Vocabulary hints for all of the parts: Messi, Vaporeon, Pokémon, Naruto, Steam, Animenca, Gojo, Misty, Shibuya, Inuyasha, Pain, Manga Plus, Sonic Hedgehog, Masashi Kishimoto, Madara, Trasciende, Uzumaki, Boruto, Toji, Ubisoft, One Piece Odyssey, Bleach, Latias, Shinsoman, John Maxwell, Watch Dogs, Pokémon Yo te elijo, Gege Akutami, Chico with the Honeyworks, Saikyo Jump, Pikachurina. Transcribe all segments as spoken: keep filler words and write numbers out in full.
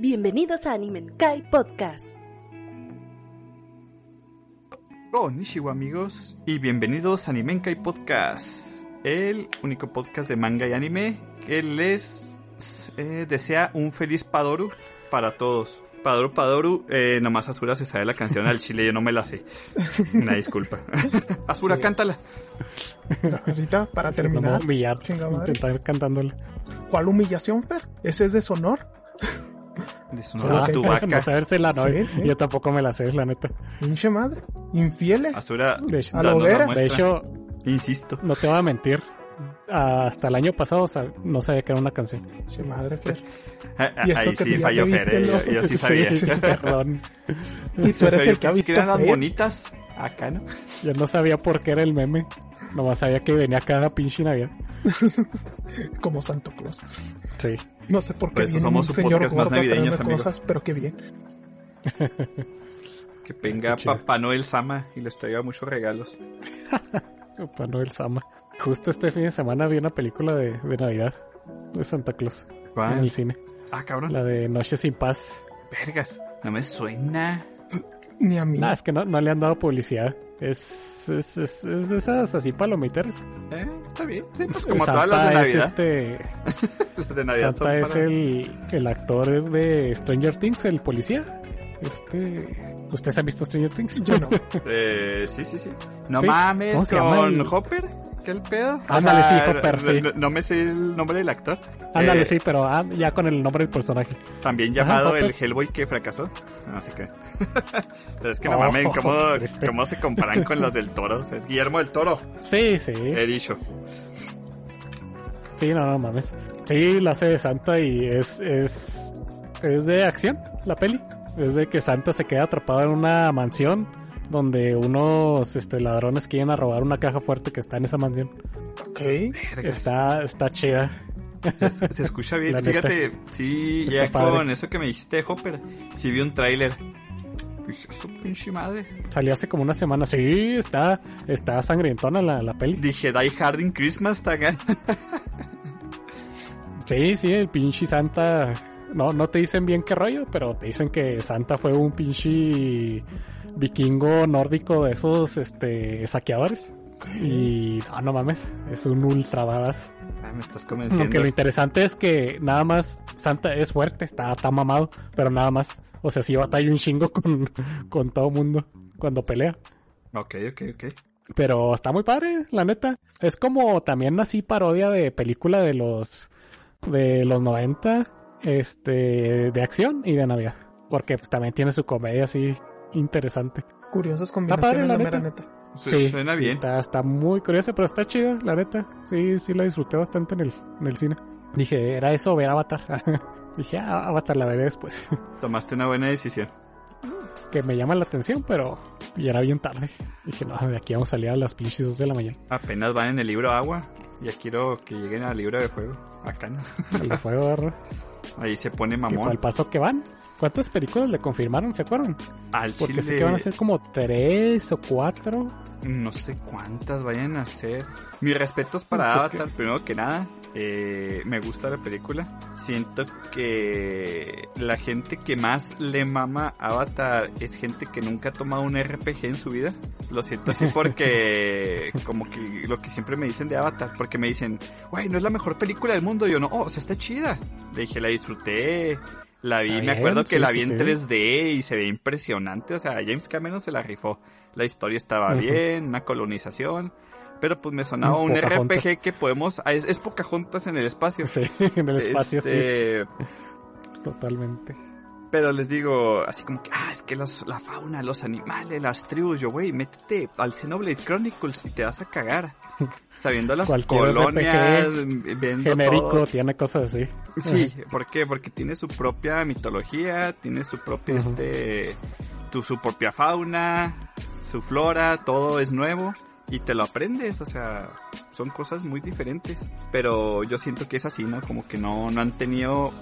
Bienvenidos a Animenca Podcast. Konnichiwa amigos y bienvenidos a Animenca Podcast, el único podcast de manga y anime que les eh, desea un feliz Padoru para todos. Padoru, Padoru, eh, nomás Azura se sabe la canción al chile, yo no me la sé. Una disculpa. Azura, sí. Cántala. Ahorita, para terminar. No me voy a humillar, chingada madre. Intentar cantándola. ¿Cuál humillación, Fer? ¿Ese es deshonor? Deshonor ah, a tu vaca. No sabérsela, no. Sí, sí. Yo tampoco me la sé, la neta. Pinche madre. Infieles. Azura, de hecho, a la hoguera. De hecho, insisto. No te voy a mentir. Hasta el año pasado, o sea, no sabía que era una canción. Che madre, Fer. Ahí sí falló Fer, eh, yo, yo sí sabía. Sí, sí, perdón. Y tú eres el que ha visto que eran las bonitas acá, ¿no? Yo no sabía por qué era el meme. Nomás sabía que venía cada pinche Navidad. Como Santo Claus. Sí. No sé por qué. Por eso somos un podcast más navideños, amigos. Cosas, pero qué bien. Que venga Papá Noel Sama y les traiga muchos regalos. Papá Noel Sama. Justo este fin de semana vi una película de, de Navidad de Santa Claus. ¿Cuál? En el cine. Ah, cabrón. La de Noche sin Paz. Vergas, no me suena. Ni a mí. Nah, es que no, no le han dado publicidad. Es es, es, es de esas así palomiteras. Eh, está bien. Es como Santa, todas las de Navidad. Es este... las de Navidad Santa son es para... el, el actor de Stranger Things, el policía. Este... ¿Ustedes han visto Stranger Things? Yo no. eh, sí, sí, sí. No ¿Sí? mames, con el... Hopper. El pedo. Ándale, sí, Hopper, sí. No, no me sé el nombre del actor. Ándale, eh, sí, pero ah, ya con el nombre del personaje. También llamado Ajá, el Hellboy que fracasó. No sé qué. Es que no oh, mames, ¿cómo, ¿cómo se comparan con los del Toro? O sea, es Guillermo del Toro. Sí, sí. He dicho. Sí, no, no mames. Sí, la hace de Santa y es, es, es de acción la peli. Es de que Santa se queda atrapado en una mansión donde unos este, ladrones quieren a robar una caja fuerte que está en esa mansión. Ok. Está, está chida. Se, se escucha bien. La Fíjate, neta. Sí, está ya padre. Con eso que me dijiste, Hopper, sí vi un tráiler. Eso pinche madre. Salió hace como una semana. Sí, está, está sangrientona la, la peli. Dije, Die Hard in Christmas, taga. Sí, sí, el pinche Santa... No, no te dicen bien qué rollo, pero te dicen que Santa fue un pinche... vikingo nórdico de esos este saqueadores. Okay. Y ah, no mames, es un ultra badass. Ah, me estás convenciendo. Aunque lo interesante es que nada más Santa es fuerte, está, está mamado, pero nada más. O sea, sí batalla un chingo con, con todo mundo cuando pelea. Ok, ok, ok. Pero está muy padre, la neta. Es como también así parodia de película de los de los noventa, este, de acción y de Navidad. Porque pues, también tiene su comedia así. Interesante. Curiosas combinaciones, la, padre, la, la neta. Mera neta. Sí, suena bien. Sí, está, está muy curiosa, pero está chida, la neta. Sí, sí la disfruté bastante en el, en el cine. Dije, era eso ver Avatar. Dije, ah, Avatar la veré después. Tomaste una buena decisión. Que me llama la atención, pero ya era bien tarde. Dije, no, de aquí vamos a salir a las pinches dos de la mañana. Apenas van en el libro agua. Ya quiero que lleguen al libro de fuego. Acá no. Al de fuego, ¿verdad? Ahí se pone mamón. Al paso que van. ¿Cuántas películas le confirmaron? ¿Se acuerdan? Al Porque Chile... sé que van a ser como tres o cuatro. No sé cuántas vayan a ser. Mis respetos para Avatar, primero que nada. Eh, me gusta la película. Siento que la gente que más le mama Avatar es gente que nunca ha tomado un R P G en su vida. Lo siento así porque como que lo que siempre me dicen de Avatar, porque me dicen, güey, no es la mejor película del mundo. Y yo no, oh, o sea, está chida. Le dije, la disfruté. La vi, ah, me acuerdo sí, que la vi sí, en tres D sí. Y se ve impresionante, o sea, James Cameron se la rifó. La historia estaba uh-huh. bien, una colonización, pero pues me sonaba un Pocahontas. R P G que podemos... Es, es Pocahontas en el espacio. Sí, en el espacio, este... sí. Totalmente. Pero les digo, así como que, ah, es que los, la fauna, los animales, las tribus, yo, güey, métete al Xenoblade Chronicles y te vas a cagar. Sabiendo las colonias, R P G genérico, todo. Tiene cosas así. Sí, uh-huh. ¿Por qué? Porque tiene su propia mitología, tiene su propia, uh-huh. este, tu, su propia fauna, su flora, todo es nuevo. Y te lo aprendes, o sea, son cosas muy diferentes. Pero yo siento que es así, ¿no? Como que no, no han tenido...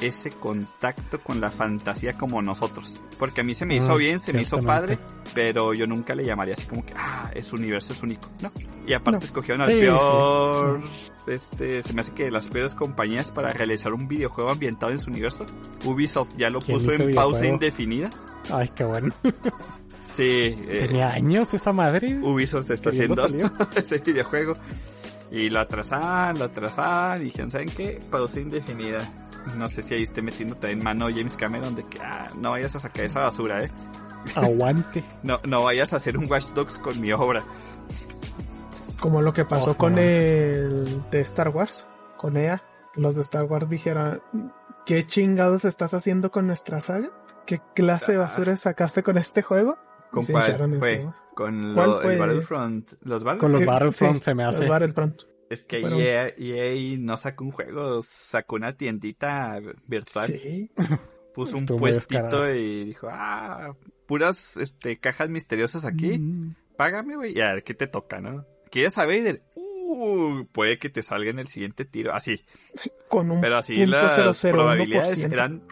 ese contacto con la fantasía como nosotros. Porque a mí se me hizo ah, bien, se me hizo padre, pero yo nunca le llamaría así como que, ah, su universo es único, ¿no? Y aparte no. escogieron al sí, peor... Sí. Este, se me hace que las peores compañías para realizar un videojuego ambientado en su universo. Ubisoft ya lo puso en pausa indefinida. Ay, qué bueno. Sí. Eh, Tenía años esa madre. Ubisoft está haciendo ese videojuego. Y lo atrasan, lo atrasan. Y dijeron, ¿saben qué? Pausa indefinida. No sé si ahí esté metiéndote en mano James Cameron de que ah, no vayas a sacar esa basura, ¿eh? Aguante. no, no vayas a hacer un Watch Dogs con mi obra. Como lo que pasó oh, con no. el de Star Wars, con E A. Los de Star Wars dijeron, ¿qué chingados estás haciendo con nuestra saga? ¿Qué clase ah. de basura sacaste con este juego? ¿Con se cuál fue? Con lo, ¿Cuál el Battlefront. ¿Los Battlefront? Con los Battlefront sí, se me hace. Los Battlefront. Es que bueno. E A, E A no sacó un juego, sacó una tiendita virtual. Sí. Puso un puestito descarado. Y dijo, ah, puras este, cajas misteriosas aquí. Mm. Págame, güey, y a ver qué te toca, ¿no? ¿Quieres a Vader? Uh, puede que te salga en el siguiente tiro. Así. Con un Pero así punto las cero cero uno por ciento probabilidades eran...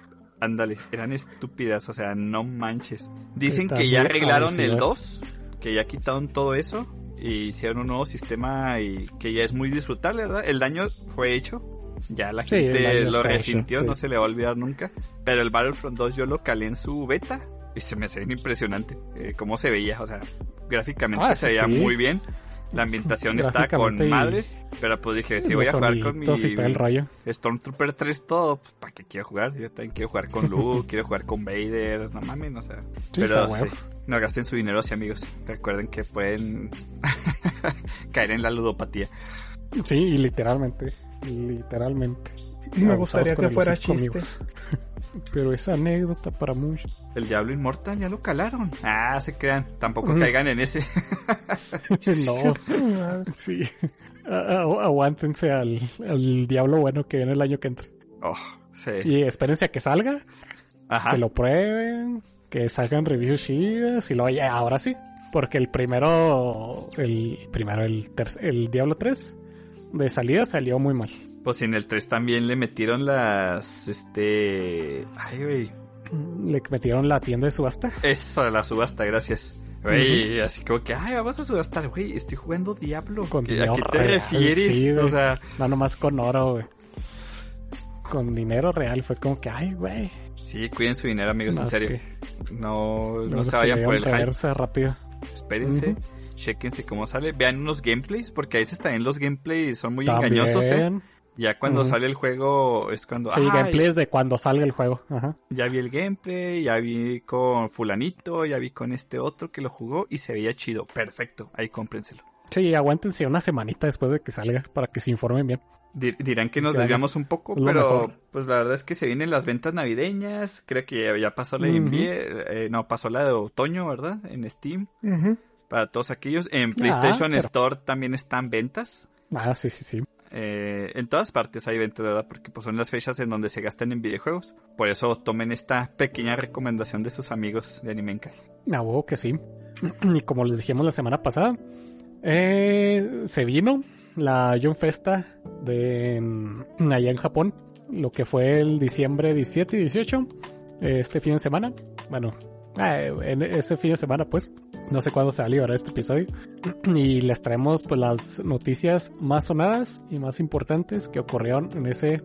Ándale, eran estúpidas. O sea, no manches. Dicen Está que ya arreglaron el dos. Que ya quitaron todo eso. Y hicieron un nuevo sistema y que ya es muy disfrutable, ¿verdad? El daño fue hecho. Ya la sí, gente lo resintió. Sí. No se le va a olvidar nunca. Pero el Battlefront dos yo lo calé en su beta. Y se me hace impresionante. Eh, cómo se veía. O sea, gráficamente ah, se veía sí. muy bien. La ambientación está con y... madres, pero pues dije, si voy a jugar con mi Stormtrooper tres todo, pues ¿para qué quiero jugar? Yo también quiero jugar con Luke, quiero jugar con Vader, no mames, no sé. Sí, pero sí, no gasten su dinero así, amigos. Recuerden que pueden caer en la ludopatía. Sí, literalmente, literalmente. Me Abusados gustaría que fuera chiste. Pero esa anécdota para mucho. El Diablo Inmortal ya lo calaron. Ah, se crean. Tampoco mm. caigan en ese. No. Sí. Aguántense al, al Diablo bueno que viene el año que entra. Oh, sí. Y espérense a que salga. Ajá. Que lo prueben. Que salgan reviews chidas. Y lo ya, ahora sí. Porque el primero, el primero, el, ter- el Diablo tres de salida salió muy mal. Pues en el tres también le metieron las, este... Ay, güey. Le metieron la tienda de subasta. Esa, la subasta, gracias. Güey, uh-huh. así como que, ay, vamos a subastar, güey, estoy jugando Diablo. ¿Con ¿A, ¿A qué te real, refieres? Sí, o sea... No, nomás con oro, güey. Con dinero real, fue como que, ay, güey. Sí, cuiden su dinero, amigos, más en serio. Que... No, no, no se vayan por el hype. Rápido. Espérense. Uh-huh. Chéquense cómo sale. Vean unos gameplays, porque a veces también los gameplays son muy también. engañosos, ¿eh? Ya cuando uh-huh. sale el juego es cuando... Sí, el gameplay es de cuando salga el juego. Ajá. Ya vi el gameplay, ya vi con fulanito, ya vi con este otro que lo jugó y se veía chido. Perfecto, ahí cómprenselo. Sí, aguántense una semanita después de que salga para que se informen bien. Dir- dirán que nos desviamos un poco, pero mejor. Pues la verdad es que se vienen las ventas navideñas. Creo que ya pasó la, uh-huh. invier- eh, no, pasó la de otoño, ¿verdad? En Steam. Uh-huh. Para todos aquellos. En PlayStation ah, pero... Store también están ventas. Ah, sí, sí, sí. Eh, en todas partes hay ventas, ¿verdad? Porque pues, son las fechas en donde se gastan en videojuegos. Por eso tomen esta pequeña recomendación de sus amigos de Animenca. Ah, oh, que sí. Y como les dijimos la semana pasada, eh, se vino la Jump Festa de, allá en Japón, lo que fue el diciembre diecisiete y dieciocho, este fin de semana. Bueno, eh, en ese fin de semana pues. No sé cuándo se va a liberar este episodio. Y les traemos pues las noticias más sonadas y más importantes que ocurrieron en ese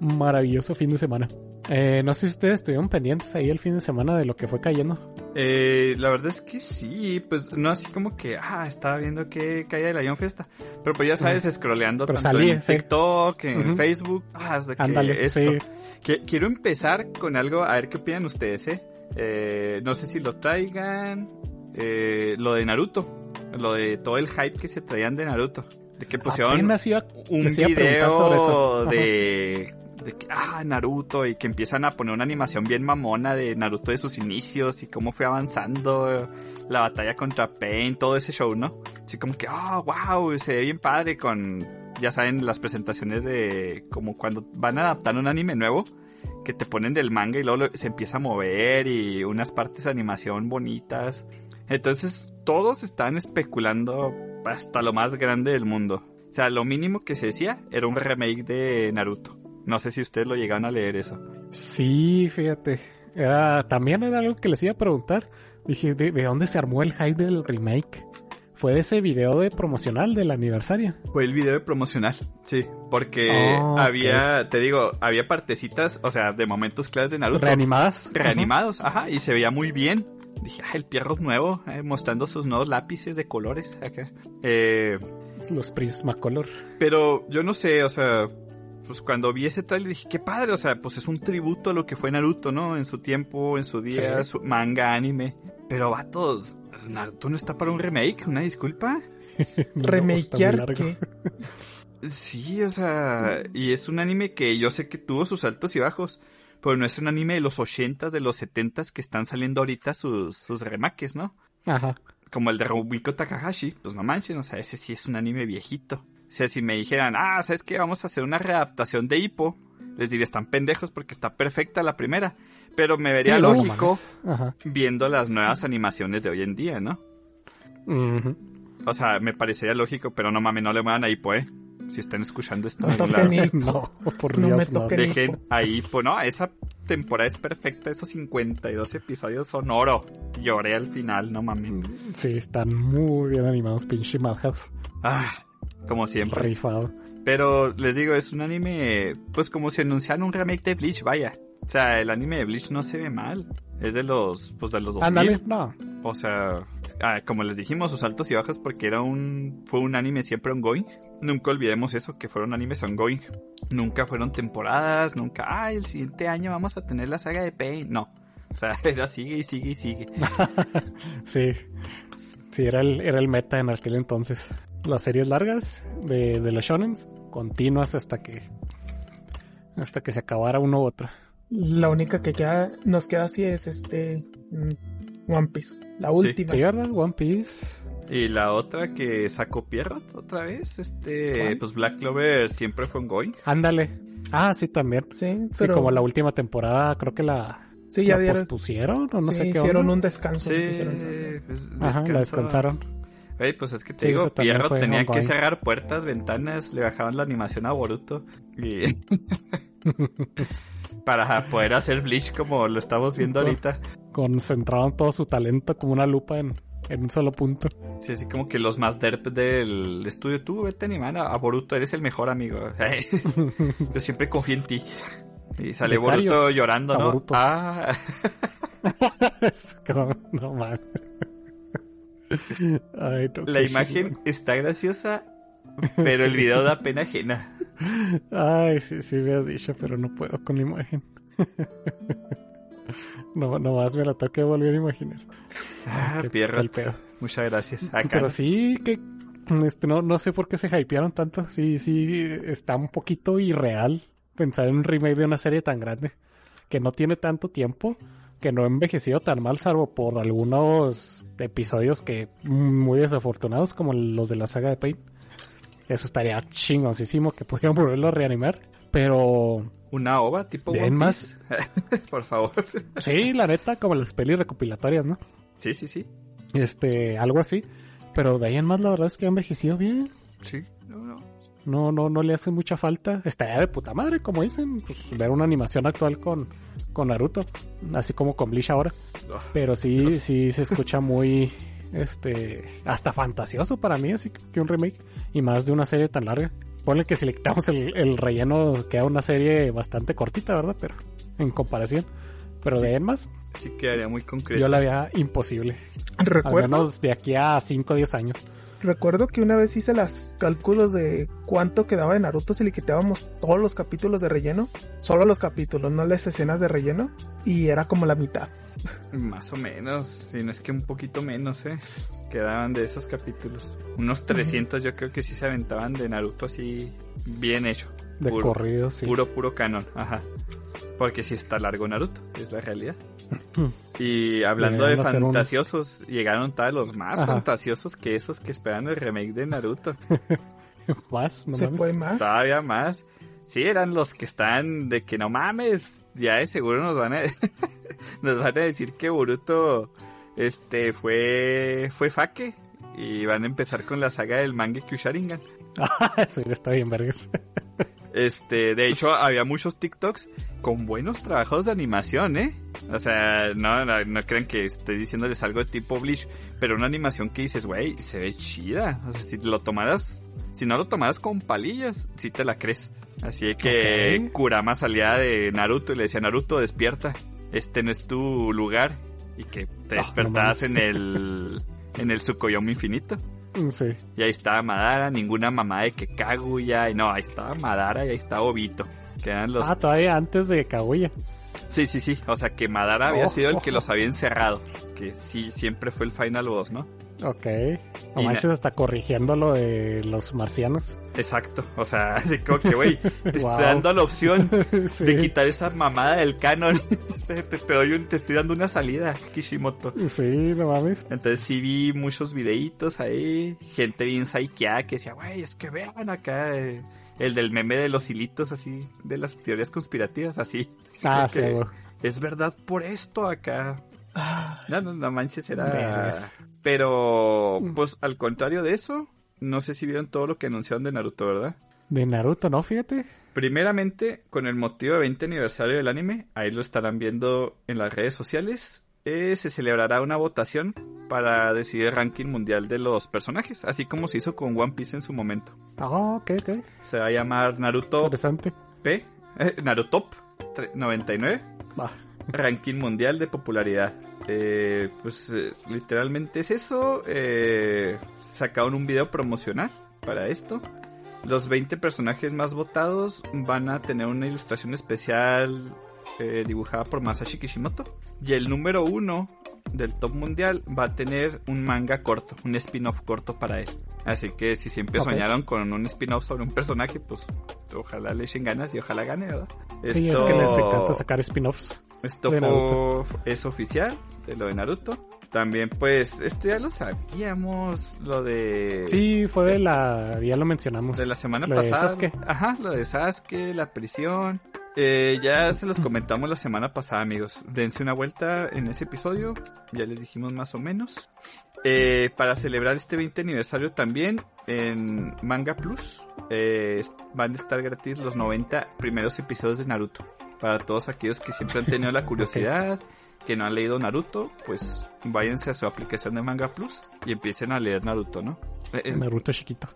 maravilloso fin de semana. Eh, no sé si ustedes estuvieron pendientes ahí el fin de semana de lo que fue cayendo. Eh, la verdad es que sí, pues no así como que, ah, estaba viendo que caía de la Jump Festa. Pero pues ya sabes, scrolleando pero tanto salí, en sí. TikTok, en uh-huh. Facebook, ah, hasta que Ándale, esto. Sí. Que, quiero empezar con algo, a ver qué opinan ustedes, eh. eh no sé si lo traigan... Eh, lo de Naruto, lo de todo el hype que se traían de Naruto, de que pusieron iba, un video sobre eso. De, de que, ah, Naruto, y que empiezan a poner una animación bien mamona de Naruto de sus inicios y cómo fue avanzando, la batalla contra Pain, todo ese show, ¿no? Así como que, ah, oh, wow, se ve bien padre con, ya saben, las presentaciones de, como cuando van a adaptar un anime nuevo, que te ponen del manga y luego se empieza a mover y unas partes de animación bonitas. Entonces, todos estaban especulando hasta lo más grande del mundo. O sea, lo mínimo que se decía era un remake de Naruto. No sé si ustedes lo llegaron a leer eso. Sí, fíjate. Era, también era algo que les iba a preguntar. Dije, ¿de, de dónde se armó el hype del remake? ¿Fue de ese video de promocional del aniversario? Fue el video de promocional, sí. Porque oh, había, okay. te digo, había partecitas, o sea, de momentos claves de Naruto. ¿Reanimadas? Reanimados, ajá, ajá y se veía muy bien. Dije, ah, el Pierrot nuevo, eh, mostrando sus nuevos lápices de colores acá. Eh, Los Prismacolor. Pero yo no sé, o sea, pues cuando vi ese trailer dije, qué padre, o sea, pues es un tributo a lo que fue Naruto, ¿no? En su tiempo, en su día, sí. su manga, anime. Pero vatos, Naruto no está para un remake, una disculpa. no, ¿Remakear qué? Sí, o sea, y es un anime que yo sé que tuvo sus altos y bajos. Pero no es un anime de los ochentas, de los setentas que están saliendo ahorita sus, sus remakes, ¿no? Ajá. Como el de Rumiko Takahashi, pues no manchen, o sea, ese sí es un anime viejito. O sea, si me dijeran, ah, ¿sabes qué? Vamos a hacer una readaptación de Hippo, les diría, están pendejos porque está perfecta la primera. Pero me vería sí, lógico no, viendo las nuevas animaciones de hoy en día, ¿no? Uh-huh. O sea, me parecería lógico, pero no mames, no le muevan a Hippo, ¿eh? Si están escuchando esto, no, toquen no por no Dios, me no. Dejen ahí, pues no, esa temporada es perfecta, esos cincuenta y dos episodios son oro. Lloré al final, no mames. Sí, están muy bien animados, pinche Madhouse. Ah, como siempre. Rifado. Pero les digo, es un anime, pues como si anunciaran un remake de Bleach, vaya. O sea, el anime de Bleach no se ve mal. Es de los, pues de los dos mil. Ándale, no. O sea, ah, como les dijimos, sus altos y bajos porque era un, fue un anime siempre ongoing. Nunca olvidemos eso, que fueron animes ongoing. Nunca fueron temporadas, nunca, ay, el siguiente año vamos a tener la saga de Pain. No, o sea, era sigue y sigue y sigue. sí, sí, era el, era el meta en aquel entonces. Las series largas de, de los shonen, continuas hasta que hasta que se acabara una u otra. La única que queda, nos queda así es este One Piece, la última. Sí, sí ¿verdad? One Piece... Y la otra que sacó Pierrot otra vez, este, ¿cuál? Pues Black Clover siempre fue ongoing. Ándale. Ah, sí, también. Sí, sí pero... como la última temporada, creo que la, sí, ya la dieron... pospusieron o no sí, sé qué onda. Sí, hicieron un descanso. Sí, pues, ajá, la descansaron. Ey, pues es que te sí, digo, Pierrot tenía ongoing. Que cerrar puertas, ventanas, le bajaban la animación a Boruto. Y... para poder hacer Bleach como lo estamos viendo ahorita. Concentraron todo su talento como una lupa en... en un solo punto. Sí, así como que los más derp del estudio. Tú vete a animar a Boruto, eres el mejor amigo. Yo siempre confío en ti. Y sale Boruto Carlos? Llorando, ¿no? Boruto. Ah. No mames. No, la imagen chico. Está graciosa, pero sí. El video da pena ajena. Ay, sí, sí me has dicho, pero no puedo con la imagen. No, nomás me la tengo que volver a imaginar. Ah, Pierrot, el pedo. Muchas gracias. Acá. Pero sí, que este, no, no sé por qué se hypearon tanto. Sí, sí, está un poquito irreal pensar en un remake de una serie tan grande. Que no tiene tanto tiempo, que no ha envejecido tan mal, salvo por algunos episodios que muy desafortunados, como los de la saga de Pain. Eso estaría chingosísimo que pudieran volverlo a reanimar. Pero... una ova tipo One Piece. Más. Por favor. Sí, la neta, como las pelis recopilatorias, ¿no? Sí, sí, sí. Este, algo así. Pero de ahí en más, la verdad es que ha envejecido bien. Sí, no, no. No, no, no le hace mucha falta. Estaría de puta madre, como dicen. Pues, ver una animación actual con, con Naruto. Así como con Bleach ahora. Oh. Pero sí, oh. sí se escucha muy, este, hasta fantasioso para mí, así que un remake. Y más de una serie tan larga. Ponle que si le quitamos el, el relleno queda una serie bastante cortita, ¿verdad? Pero en comparación. Pero sí, de en más... sí quedaría muy concreto. Yo la veía imposible. Recuerdo... al menos de aquí a cinco o diez años. Recuerdo que una vez hice los cálculos de cuánto quedaba de Naruto si le quitábamos todos los capítulos de relleno. Solo los capítulos, no las escenas de relleno. Y era como la mitad. Más o menos, si no es que un poquito menos, ¿eh? Quedaban de esos capítulos. Unos trescientos yo creo que sí se aventaban de Naruto así bien hecho. De puro, corrido, sí. Puro, puro canon, ajá. Porque sí está largo Naruto, es la realidad. Y hablando de fantasiosos, un... llegaron todos los más ajá. fantasiosos que esos que esperan el remake de Naruto. ¿Más? ¿No ¿Se mames? Puede más? Todavía más. Sí, eran los que están de que no mames, ya de seguro nos van a... nos van a decir que Boruto este fue fue faque y van a empezar con la saga del Mangekyou Sharingan. Ah, eso está bien vergas. Este, de hecho, había muchos TikToks con buenos trabajos de animación, ¿eh? O sea, no, no, no crean que estoy diciéndoles algo de tipo Bleach, pero una animación que dices, güey, se ve chida. O sea, si lo tomaras, si no lo tomaras con palillas, sí te la crees. Así que okay. Kurama salía de Naruto y le decía, Naruto, despierta, este no es tu lugar. Y que te despertabas oh, no en el en el Tsukuyomi infinito. Sí. Y ahí estaba Madara, ninguna mamá de que Kaguya, y no, ahí estaba Madara y ahí estaba Obito, que eran los... Ah, todavía antes de Kaguya. Sí, sí, sí, o sea que Madara había oh, sido el oh. que los había encerrado, que sí, siempre fue el final boss, ¿no? Ok, o manches, na- hasta corrigiendo lo de los marcianos. Exacto, o sea, así como que, güey, te wow. estoy dando la opción sí. de quitar esa mamada del canon. te, te, te, doy un, te estoy dando una salida, Kishimoto. Sí, no mames. Entonces sí vi muchos videitos ahí, gente bien psychiada que decía, güey, es que vean acá eh, el del meme de los hilitos así, de las teorías conspirativas, así. Ah, sí. Es verdad por esto acá. No, no, no manches, era... Vergas. Pero, pues, al contrario de eso, no sé si vieron todo lo que anunciaron de Naruto, ¿verdad? De Naruto, no, fíjate. Primeramente, con el motivo de veinte aniversario del anime, ahí lo estarán viendo en las redes sociales, eh, se celebrará una votación para decidir el ranking mundial de los personajes, así como se hizo con One Piece en su momento. Ah, oh, ok, ok. Se va a llamar Naruto... Interesante. P, eh, Naruto noventa y nueve. Ah. Ranking mundial de popularidad. Eh, pues eh, literalmente es eso. Eh, sacaron un video promocional para esto. Los veinte personajes más votados van a tener una ilustración especial eh, dibujada por Masashi Kishimoto. Y el número uno del top mundial va a tener un manga corto, un spin-off corto para él. Así que si siempre okay. soñaron con un spin-off sobre un personaje, pues ojalá le echen ganas y ojalá gane, ¿verdad? Sí, Esto... es que les encanta sacar spin-offs. Esto fue, es oficial de lo de Naruto. También, pues, esto ya lo sabíamos, lo de... Sí, fue de la... ya lo mencionamos. De la semana lo pasada. Lo de Sasuke. Ajá, lo de Sasuke, la prisión. Eh, ya se los comentamos la semana pasada, amigos. Dense una vuelta en ese episodio, ya les dijimos más o menos. Eh, para celebrar este veinte aniversario también, en Manga Plus, eh, van a estar gratis los noventa primeros episodios de Naruto. Para todos aquellos que siempre han tenido la curiosidad, okay. que no han leído Naruto, pues váyanse a su aplicación de Manga Plus y empiecen a leer Naruto, ¿no? Eh, Naruto chiquito.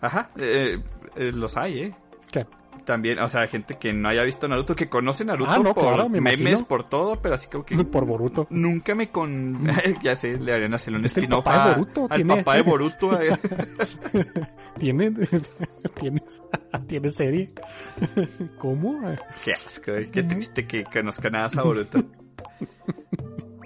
Ajá, eh, eh, los hay, ¿eh? ¿Qué? También, o sea, gente que no haya visto Naruto, que conoce Naruto ah, no, por claro, me memes, imagino. Por todo, pero así como que... Por Boruto. Nunca me con... ya sé, le harían hacer un spin-off al tiene... papá de Boruto. A... ¿Tiene... ¿Tienes... ¿Tienes serie? ¿Cómo? Qué asco, ¿eh? Qué triste que conozcan a Boruto.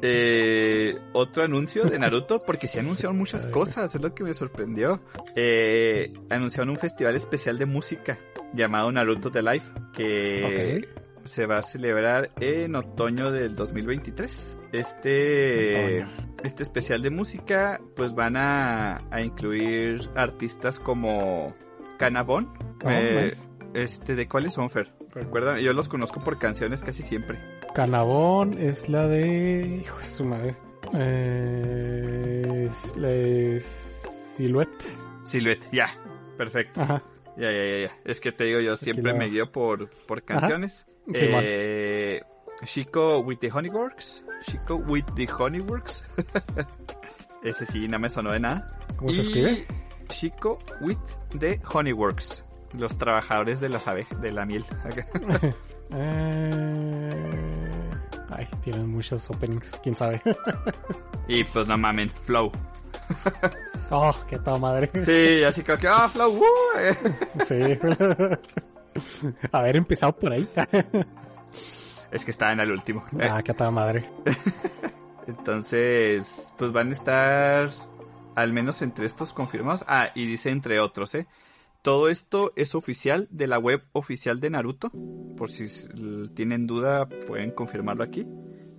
Eh, otro anuncio de Naruto, porque sí anunciaron muchas cosas, es lo que me sorprendió. Eh, anunciaron un festival especial de música llamado Naruto The Live, que okay. se va a celebrar en otoño del dos mil veintitrés. Este, este especial de música, pues van a, a incluir artistas como Kanabon. Oh, eh, nice. Este, ¿de cuáles son, Fer? Recuerda, yo los conozco por canciones casi siempre. Kanabon es la de... Hijo de su madre. Eh, es la de Silhouette. Silhouette, ya. Perfecto. Ajá. Ya, ya, ya, ya. Es que te digo, yo siempre me guío por, por canciones. Sí, eh, Chico with the Honeyworks. Chico with the Honeyworks. Ese sí, no me sonó de nada. ¿Cómo y se escribe? Chico with the Honeyworks. Los trabajadores de las abejas, de la miel. eh... Ay, tienen muchos openings, quién sabe. Y pues no mamen, Flow. Oh, qué toda madre. Sí, así como que, ah, oh, Flow, uh. Sí. Haber empezado por ahí. Es que estaba en el último. Ah, qué toda madre. Entonces, pues van a estar, al menos entre estos confirmados. Ah, y dice entre otros, ¿eh? Todo esto es oficial de la web oficial de Naruto. Por si tienen duda, pueden confirmarlo aquí.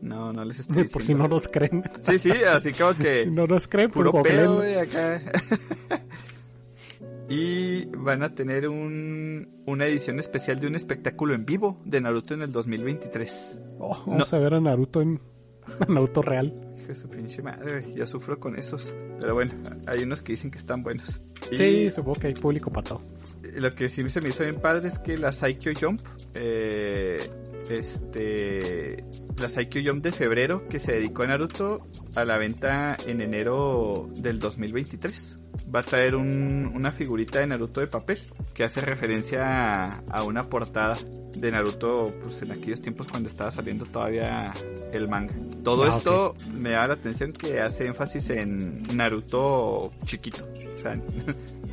No, no les estoy diciendo. Por si no nos creen. Sí, sí, así como que... No nos creen, puro pues, pedo de acá. Y van a tener un, una edición especial de un espectáculo en vivo de Naruto en el dos mil veintitrés. Oh, vamos no. a ver a Naruto en Naruto real. Su pinche madre, ya sufro con esos. Pero bueno, hay unos que dicen que están buenos. Y... Sí, supongo que hay público para todo. lo que sí se me hizo bien padre es que la Saikyo Jump, eh, este, la Saikyo Jump de febrero que se dedicó a Naruto, a la venta en enero del dos mil veintitrés. Va a traer un, una figurita de Naruto de papel que hace referencia a, a una portada de Naruto, pues en aquellos tiempos cuando estaba saliendo todavía el manga. Todo ah, esto okay. me da la atención que hace énfasis en Naruto chiquito, o sea,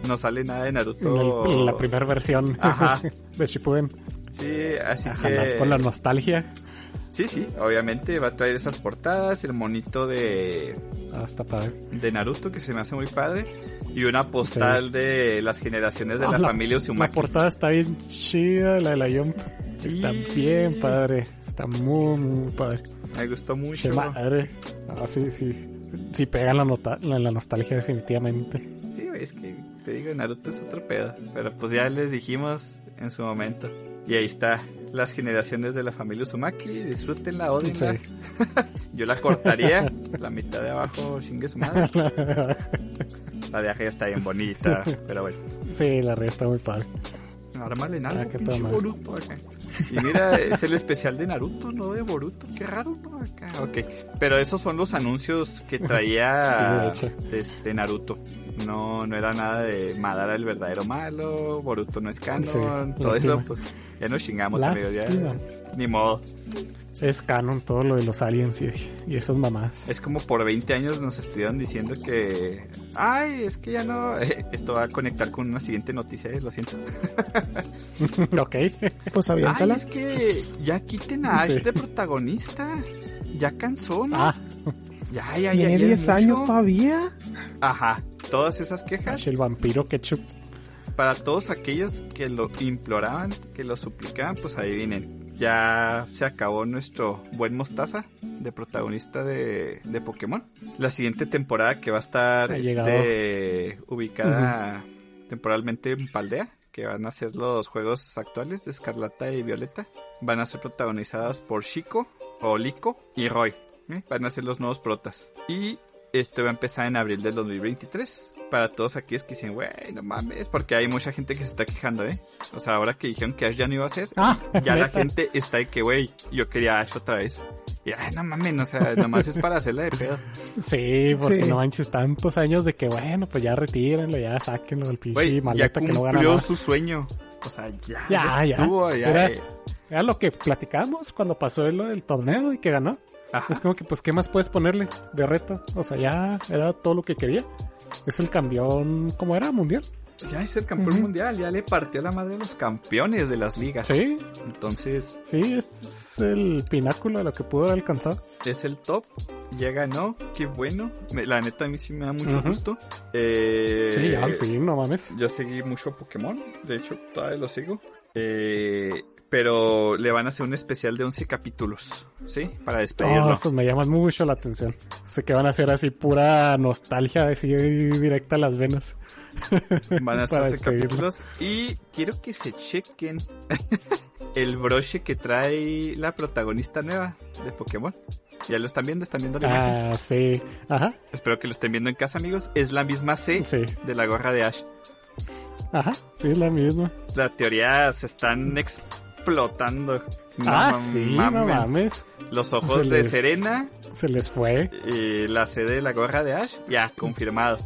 no sale nada de Naruto. El, la primera versión Ajá. de Shippuden. Sí, así Ajá, que... Con la nostalgia. Sí, sí, obviamente va a traer esas portadas, el monito de... Ah, está padre. De Naruto, que se me hace muy padre. Y una postal sí. de las generaciones de ah, la, la familia Uzumaki. La portada está bien chida, la de la Jump. Sí. Está bien padre. Está muy, muy padre. Me gustó mucho. Qué madre. Ah, sí, sí. Sí pegan la, nota- la, la nostalgia definitivamente. Sí, es que te digo, Naruto es otro pedo. Pero pues ya les dijimos en su momento. Y ahí está. Las generaciones de la familia Uzumaki, disfrútenla, ódienla. Sí. Yo la cortaría, la mitad de abajo, chingue su madre. La de arriba está bien bonita, pero bueno. Sí, la arriba está muy padre. Armale en algo, ah, pinche Boruto acá. Y mira, es el especial de Naruto, no de Boruto. Qué raro, ¿no? Acá. Okay. Pero esos son los anuncios que traía sí, este Naruto. No, no era nada de Madara el verdadero malo, Boruto no es canon, sí, todo lástima. Eso, pues ya nos chingamos, amigos, ya. Ni modo. Es canon todo lo de los aliens y, y esas mamás. Es como por veinte años nos estuvieron diciendo que... Ay, es que ya no... Esto va a conectar con una siguiente noticia, ¿eh? Lo siento. Ok, pues aviéntala. Ay, es que ya quiten a Ash sí. de protagonista. Ya cansó, ¿no? Ah. Ya, ya, ya. ¿Tiene diez años todavía? Ajá, todas esas quejas. Ash el vampiro ketchup. Para todos aquellos que lo imploraban, que lo suplicaban, pues adivinen. Ya se acabó nuestro buen Mostaza de protagonista de, de Pokémon. La siguiente temporada que va a estar este, ubicada uh-huh. temporalmente en Paldea, que van a ser los juegos actuales de Escarlata y Violeta, van a ser protagonizadas por Chico, Olico y Roy. ¿eh? Van a ser los nuevos protas. Y esto va a empezar en abril del dos mil veintitrés. Para todos aquellos que dicen, güey, no mames, porque hay mucha gente que se está quejando, ¿eh? O sea, ahora que dijeron que Ash ya no iba a ser, ah, ya la gente está de que, güey, yo quería Ash otra vez. Y, ay, no mames, o sea, nomás es para hacerla de pedo. Sí, porque sí. no manches tantos años de que, bueno, pues ya retírenlo, ya sáquenlo del pinche y maleta que no gana nada. Ya cumplió su sueño. O sea, ya, ya, ya. Estuvo, ya era, eh. era lo que platicamos cuando pasó lo del torneo y que ganó. Ajá. Es como que, pues, ¿qué más puedes ponerle de reto? O sea, ya era todo lo que quería. Es el campeón, ¿cómo era? ¿Mundial? Ya es el campeón uh-huh. mundial, ya le partió la madre a los campeones de las ligas. Sí. Entonces... Sí, este es el pináculo de lo que pudo alcanzar. Es el top, ya ganó, qué bueno. Me, la neta a mí sí me da mucho uh-huh. gusto. Eh, sí, ya al fin, no mames. Yo seguí mucho Pokémon, de hecho todavía lo sigo. Eh... Pero le van a hacer un especial de once capítulos, ¿sí? Para despedirlo. Oh, estos me llaman mucho la atención. Sé que van a hacer así pura nostalgia, así directa a las venas. Van a hacer once capítulos. Y quiero que se chequen el broche que trae la protagonista nueva de Pokémon. ¿Ya lo están viendo? ¿Están viendo la imagen? Ah, sí. Ajá. Espero que lo estén viendo en casa, amigos. Es la misma C sí. de la gorra de Ash. Ajá, sí, es la misma. La teoría se están... Ex- explotando. Ah, mam- sí, mamen. No mames. Los ojos se de les, Serena. Se les fue. Y la sede de la gorra de Ash. Ya, confirmado.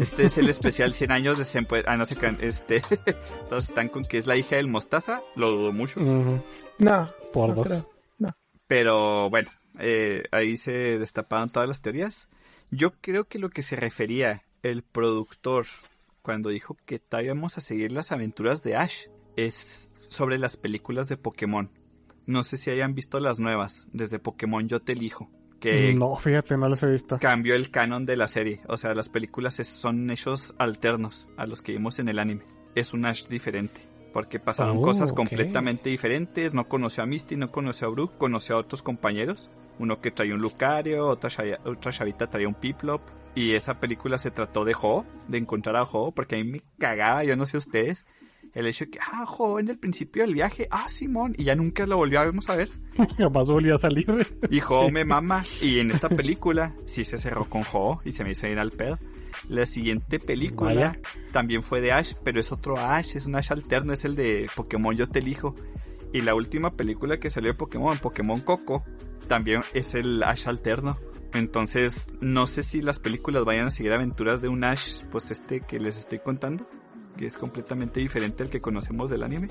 Este es el especial cien años de Senpue. Ah, no se crean. Este. Todos están con que es la hija del Mostaza. Lo dudo mucho. Uh-huh. No. Por no dos. Creo. No. Pero bueno, eh, ahí se destaparon todas las teorías. Yo creo que lo que se refería el productor cuando dijo que todavía vamos a seguir las aventuras de Ash es... sobre las películas de Pokémon. No sé si hayan visto las nuevas, desde Pokémon Yo te elijo. Que no, fíjate, no las he visto. Cambió el canon de la serie. O sea, las películas son hechos alternos a los que vimos en el anime. Es un Ash diferente, porque pasaron oh, cosas okay. completamente diferentes. No conoció a Misty, no conoció a Brook, conoció a otros compañeros. Uno que traía un Lucario, otra, otra chavita traía un Piplup. Y esa película se trató de Ho, de encontrar a Ho, porque a mí me cagaba, yo no sé ustedes... el hecho de que, ah, joven, el principio del viaje, ah, Simón, y ya nunca lo volvíamos a ver. Jamás volvió a salir. Y Jo sí. me mama, y en esta película sí se cerró con Jo, y se me hizo ir al pedo. La siguiente película Vaya. también fue de Ash, pero es otro Ash, es un Ash alterno, es el de Pokémon Yo te elijo. Y la última película que salió de Pokémon, Pokémon Coco, también es el Ash alterno. Entonces, no sé si las películas vayan a seguir aventuras de un Ash, pues este que les estoy contando, que es completamente diferente al que conocemos del anime.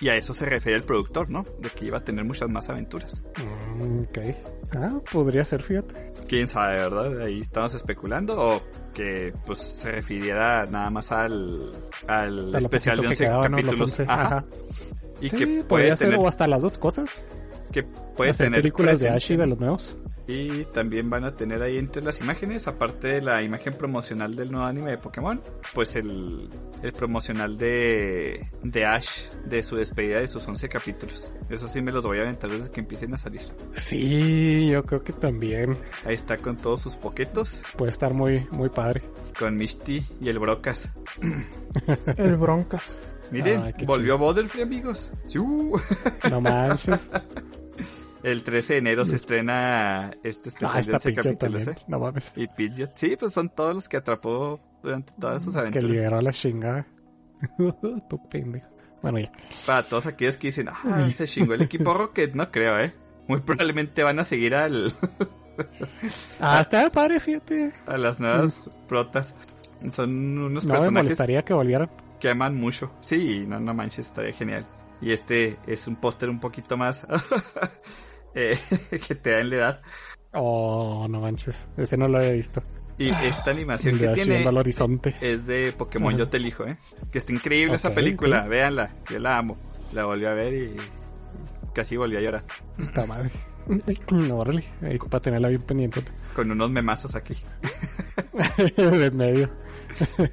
Y a eso se refiere el productor, ¿no? De que iba a tener muchas más aventuras. Mm, ok. Ah, podría ser, fíjate. Quién sabe, ¿verdad? Ahí estamos especulando. O que, pues, se refiriera nada más al, al especial de once capítulos. ¿No? Ajá. Ajá. Y sí, que puede podría tener... ser o hasta las dos cosas. Que puede hacer tener películas presente. De Ash y de los nuevos. Y también van a tener ahí entre las imágenes, aparte de la imagen promocional del nuevo anime de Pokémon, pues el, el promocional de, de Ash, de su despedida de sus once capítulos. Eso sí me los voy a aventar desde que empiecen a salir. Sí, yo creo que también. Ahí está con todos sus poquitos. Puede estar muy, muy padre. Con Misty y el Broncas. El Broncas. Miren, ah, volvió Butterfree, amigos. Sí. No manches. El trece de enero se estrena este especial ah, de once capítulos, ¿eh? No mames. Y Pidgeot. Sí, pues son todos los que atrapó durante todas sus aventuras. Es que liberó la chingada. Tu pendejo. Bueno, ya. Para todos aquellos que dicen, ah, se chingó el equipo Rocket, no creo, ¿eh? Muy probablemente van a seguir al... ah, está padre, fíjate. A las nuevas protas. Son unos no personajes... No me molestaría que volvieran. Que aman mucho. Sí, no, no manches, estaría genial. Y este es un póster un poquito más... Eh, que te da en la edad. Oh, no manches. Ese no lo había visto. Y esta animación que tiene al horizonte es de Pokémon uh-huh. Yo te elijo, ¿eh? Que está increíble, okay, esa película. Okay. Véanla. Yo la amo. La volví a ver y casi volví a llorar. Está madre. No, órale. Ahí para tenerla bien pendiente. Con unos memazos aquí. En medio.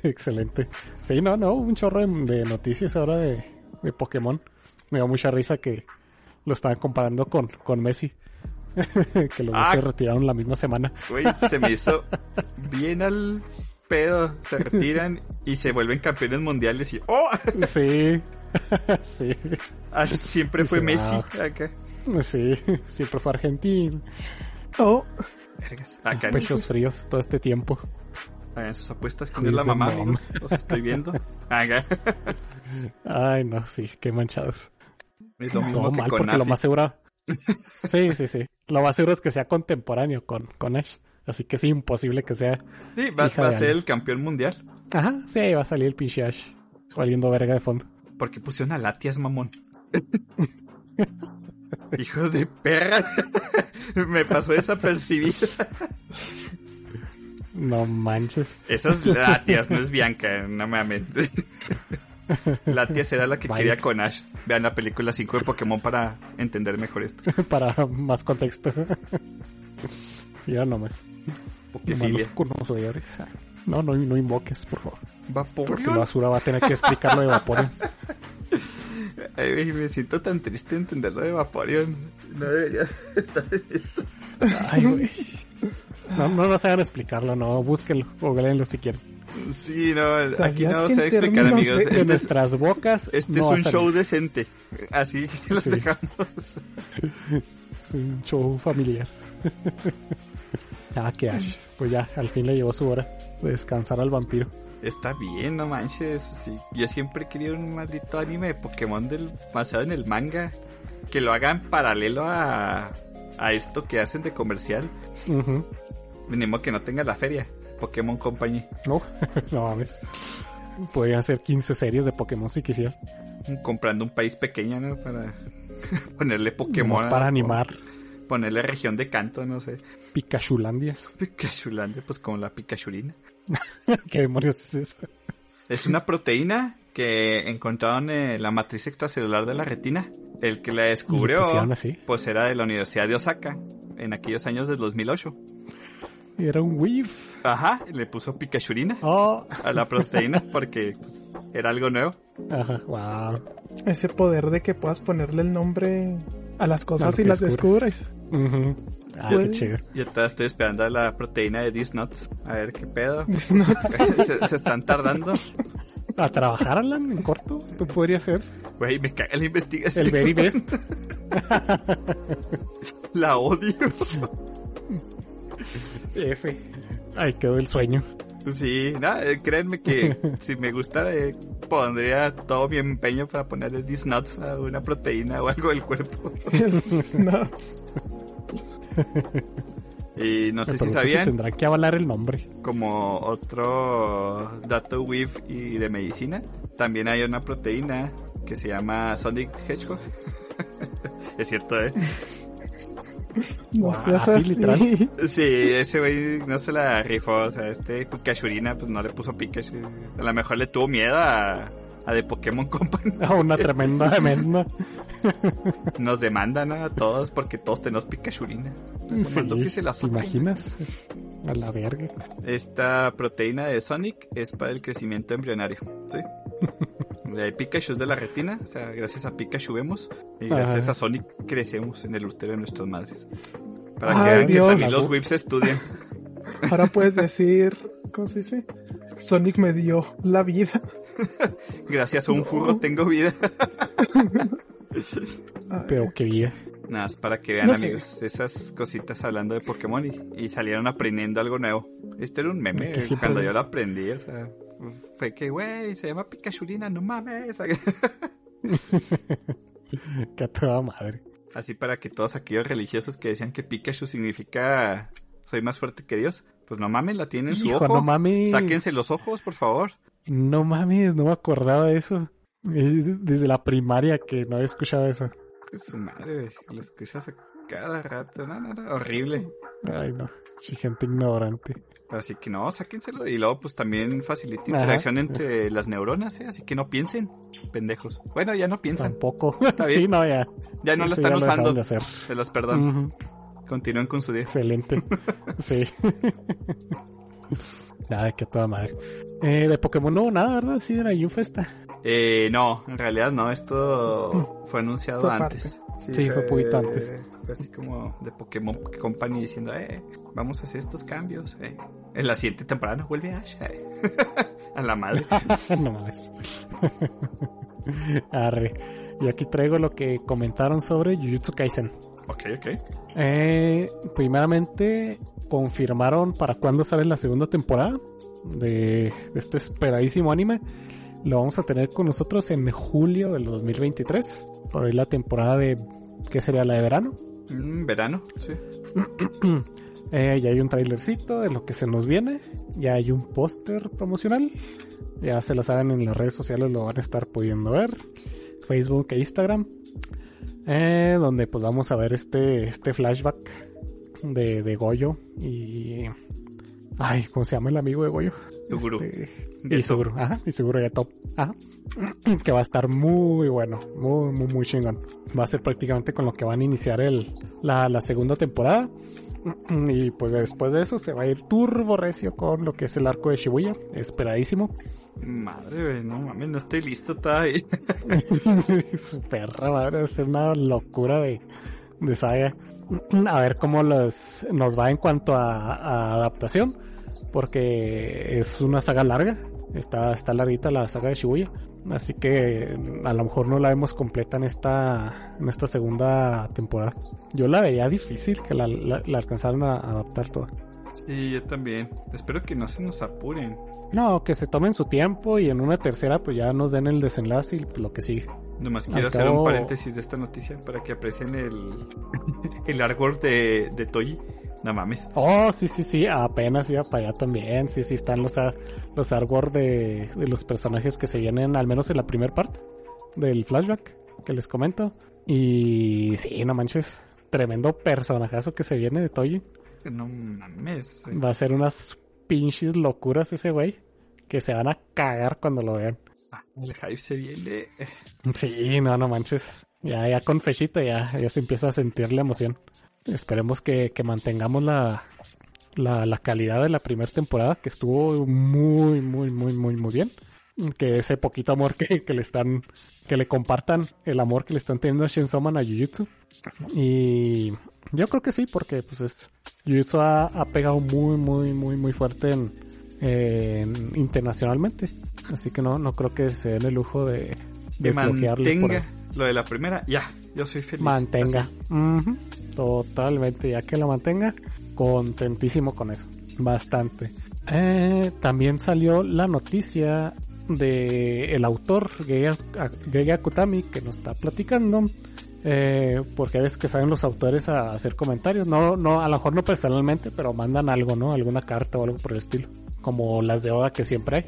Excelente. Sí, no, no. Un chorro de noticias ahora de, de Pokémon. Me da mucha risa que lo estaban comparando con, con Messi. Que los ah, dos se retiraron la misma semana. Güey, se me hizo bien al pedo. Se retiran y se vuelven campeones mundiales y ¡oh! Sí. Sí. Ah, siempre fue Messi acá. Sí, siempre fue argentino. ¡Oh! Vergas. Acá ah, pechos fríos todo este tiempo. Hagan sus apuestas con la mamá. No. Los estoy viendo. Acá. Ay, no, sí, qué manchados. Es lo mismo todo que mal, con porque Afi. Lo más seguro... Sí, sí, sí. Lo más seguro es que sea contemporáneo con, con Ash. Así que es imposible que sea... Sí, va, va a ser el campeón mundial. Ajá, sí, va a salir el pinche Ash. Valiendo verga de fondo. Porque pusieron a Latias, mamón. Hijos de perra. Me pasó desapercibida. No manches. Esa es Latias, no es Bianca. No mames. La tía será la que Bye. quería con Ash. Vean la película cinco de Pokémon para entender mejor esto. Para más contexto. Ya nomás. Pokéfilia. No, no, no invoques, por favor. Vaporeon. Porque la basura va a tener que explicarlo de Vaporeon. Ay, me siento tan triste entenderlo de Vaporeon. No debería estar en esto. Ay, güey. No, no nos hagan explicarlo, no. Búsquenlo, googleenlo si quieren. Sí, no, aquí no se va a explicar, amigos. De este nuestras bocas. Este no es un show decente. Así que se los sí. dejamos. Es un show familiar. Ah, que Ash. Pues ya, al fin le llegó su hora de descansar al vampiro. Está bien, no manches. Sí. Yo siempre he querido un maldito anime de Pokémon del basado en el manga. Que lo hagan paralelo a, a esto que hacen de comercial. Uh-huh. Mínimo que no tenga la feria. Pokémon Company. No, no mames. Podrían hacer quince series de Pokémon si quisieran. Comprando un país pequeño, ¿no? Para ponerle Pokémon. Más para animar. Ponerle región de canto, no sé. Pikachulandia. Pikachulandia, pues como la Pikachurina. ¿Qué demonios es eso? Es una proteína que encontraron en la matriz extracelular de la retina. El que la descubrió, pues era de la Universidad de Osaka en aquellos años del dos mil ocho. Era un whiff. Ajá, le puso Pikachurina oh. a la proteína porque pues, era algo nuevo. Ajá, wow. Ese poder de que puedas ponerle el nombre a las cosas y las descubres. Uh-huh. Ah, yo, qué chido. Yo todavía estoy esperando a la proteína de Disnuts. A ver qué pedo. ¿Disnuts? se, se están tardando. ¿A trabajar, Alan, en corto? Tú podrías ser. Güey, me caga la investigación. El very best. La odio. F. Ahí quedó el sueño. Sí, nada, eh, créanme que si me gustara, eh, pondría todo mi empeño para ponerle disnuts a una proteína o algo del cuerpo. Disnuts. Y no sé si sabían, si tendrán que avalar el nombre. Como otro dato weave y de medicina, también hay una proteína que se llama Sonic Hedgehog. Es cierto, ¿eh? No wow, seas así, literal. Sí, ese güey no se la rifó. O sea, este Pikachurina pues no le puso Pikachu. A lo mejor le tuvo miedo a, a de Pokémon Company. A una tremenda demanda. Nos demandan a todos porque todos tenemos Pikachurina. Sí, ¿te imaginas? A la verga. Esta proteína de Sonic es para el crecimiento embrionario, ¿sí? De Pikachu es de la retina, o sea, gracias a Pikachu vemos y gracias ah. a Sonic crecemos en el útero de nuestras madres. Para que vean que también los whips estudian. Ahora puedes decir, ¿cómo se dice? Sonic me dio la vida. Gracias a un no. furro tengo vida. Pero qué vida. Nada, es para que vean, no sé, amigos, esas cositas hablando de Pokémon y, y salieron aprendiendo algo nuevo. Esto era un meme que cuando sí yo lo aprendí, o sea, fue que, güey, se llama Pikachurina, no mames. Que a toda madre. Así para que todos aquellos religiosos que decían que Pikachu significa soy más fuerte que Dios, pues no mames, la tienen en su ojo. No mames. Sáquense los ojos, por favor. No mames, no me acordaba de eso. Desde la primaria que no había escuchado eso. Pues su madre, lo escuchas a cada rato. No, no, no, horrible. Ay, no. Gente ignorante. Así que no, sáquenselo. Y luego pues también facilita interacción entre las neuronas, ¿eh? Así que no piensen, pendejos. Bueno, ya no piensan. Tampoco. Sí, no, ya. Ya no lo están usando. Se los perdono. Uh-huh. Continúen con su día. Excelente. Sí. Nada, que toda madre. Eh, de Pokémon no, nada, ¿verdad? Sí, de la Yufesta. Eh, no, en realidad no. Esto fue anunciado fue antes. Sí, sí, fue un poquito antes. Fue así como de Pokémon Company diciendo, eh, vamos a hacer estos cambios. Eh. En la siguiente temporada nos vuelve Ash. Eh. A la madre. No mames. Arre. Y aquí traigo lo que comentaron sobre Jujutsu Kaisen. Ok, ok. Eh, primeramente, confirmaron para cuándo sale la segunda temporada de este esperadísimo anime. Lo vamos a tener con nosotros en julio del dos mil veintitrés. Por ahí la temporada de... ¿Qué sería? ¿La de verano? Mm, verano, sí. eh, ya hay un trailercito de lo que se nos viene. Ya hay un póster promocional. Ya se lo saben, en las redes sociales lo van a estar pudiendo ver. Facebook e Instagram. Eh, donde pues vamos a ver este, este flashback de, de Goyo y... Ay, ¿cómo se llama el amigo de Goyo? Suguru. Este, y Suguru, ajá, y Suguru ya top, ajá. Que va a estar muy bueno, muy, muy, muy chingón. Va a ser prácticamente con lo que van a iniciar el, la, la segunda temporada. Y pues después de eso se va a ir turbo recio con lo que es el arco de Shibuya, esperadísimo. Madre, no mames, no estoy listo todavía. Su perra, madre, va a ser una locura de, de saga. A ver cómo los, nos va en cuanto a, a adaptación, porque es una saga larga, está, está larguita la saga de Shibuya, así que a lo mejor no la vemos completa en esta, en esta segunda temporada. Yo la vería difícil que la, la, la alcanzaran a adaptar toda. Sí, yo también. Espero que no se nos apuren. No, que se tomen su tiempo y en una tercera pues ya nos den el desenlace y lo que sigue. Nomás quiero Acabo... hacer un paréntesis de esta noticia para que aprecien el el artwork de, de Toji. No mames. Oh, sí, sí, sí, apenas iba para allá también. Sí, sí, están los, los artwork de, de los personajes que se vienen, al menos en la primera parte del flashback que les comento. Y sí, no manches, tremendo personajazo que se viene de Toji. No mames. Va a ser unas pinches locuras ese güey, que se van a cagar cuando lo vean. Ah, el hype se viene. Sí, no, no manches. Ya, ya con fechita ya, ya se empieza a sentir la emoción. Esperemos que, que mantengamos la, la, la calidad de la primera temporada, que estuvo muy, muy, muy, muy, muy bien. Que ese poquito amor que, que le están, que le compartan el amor que le están teniendo a Shinsoman a Jujutsu. Y yo creo que sí, porque pues es, Jujutsu ha, ha pegado muy, muy, muy, muy fuerte en, eh, internacionalmente. Así que no, no creo que se den el lujo de, de bloquearlo por ahí. Lo de la primera, ya, yo soy feliz. Mantenga. Uh-huh. Totalmente, ya que la mantenga, contentísimo con eso. Bastante. Eh, también salió la noticia de el autor Gege Akutami, que nos está platicando, eh, porque a veces que saben los autores a hacer comentarios, no, no, a lo mejor no personalmente, pero mandan algo, ¿no? Alguna carta o algo por el estilo, como las de Oda que siempre hay.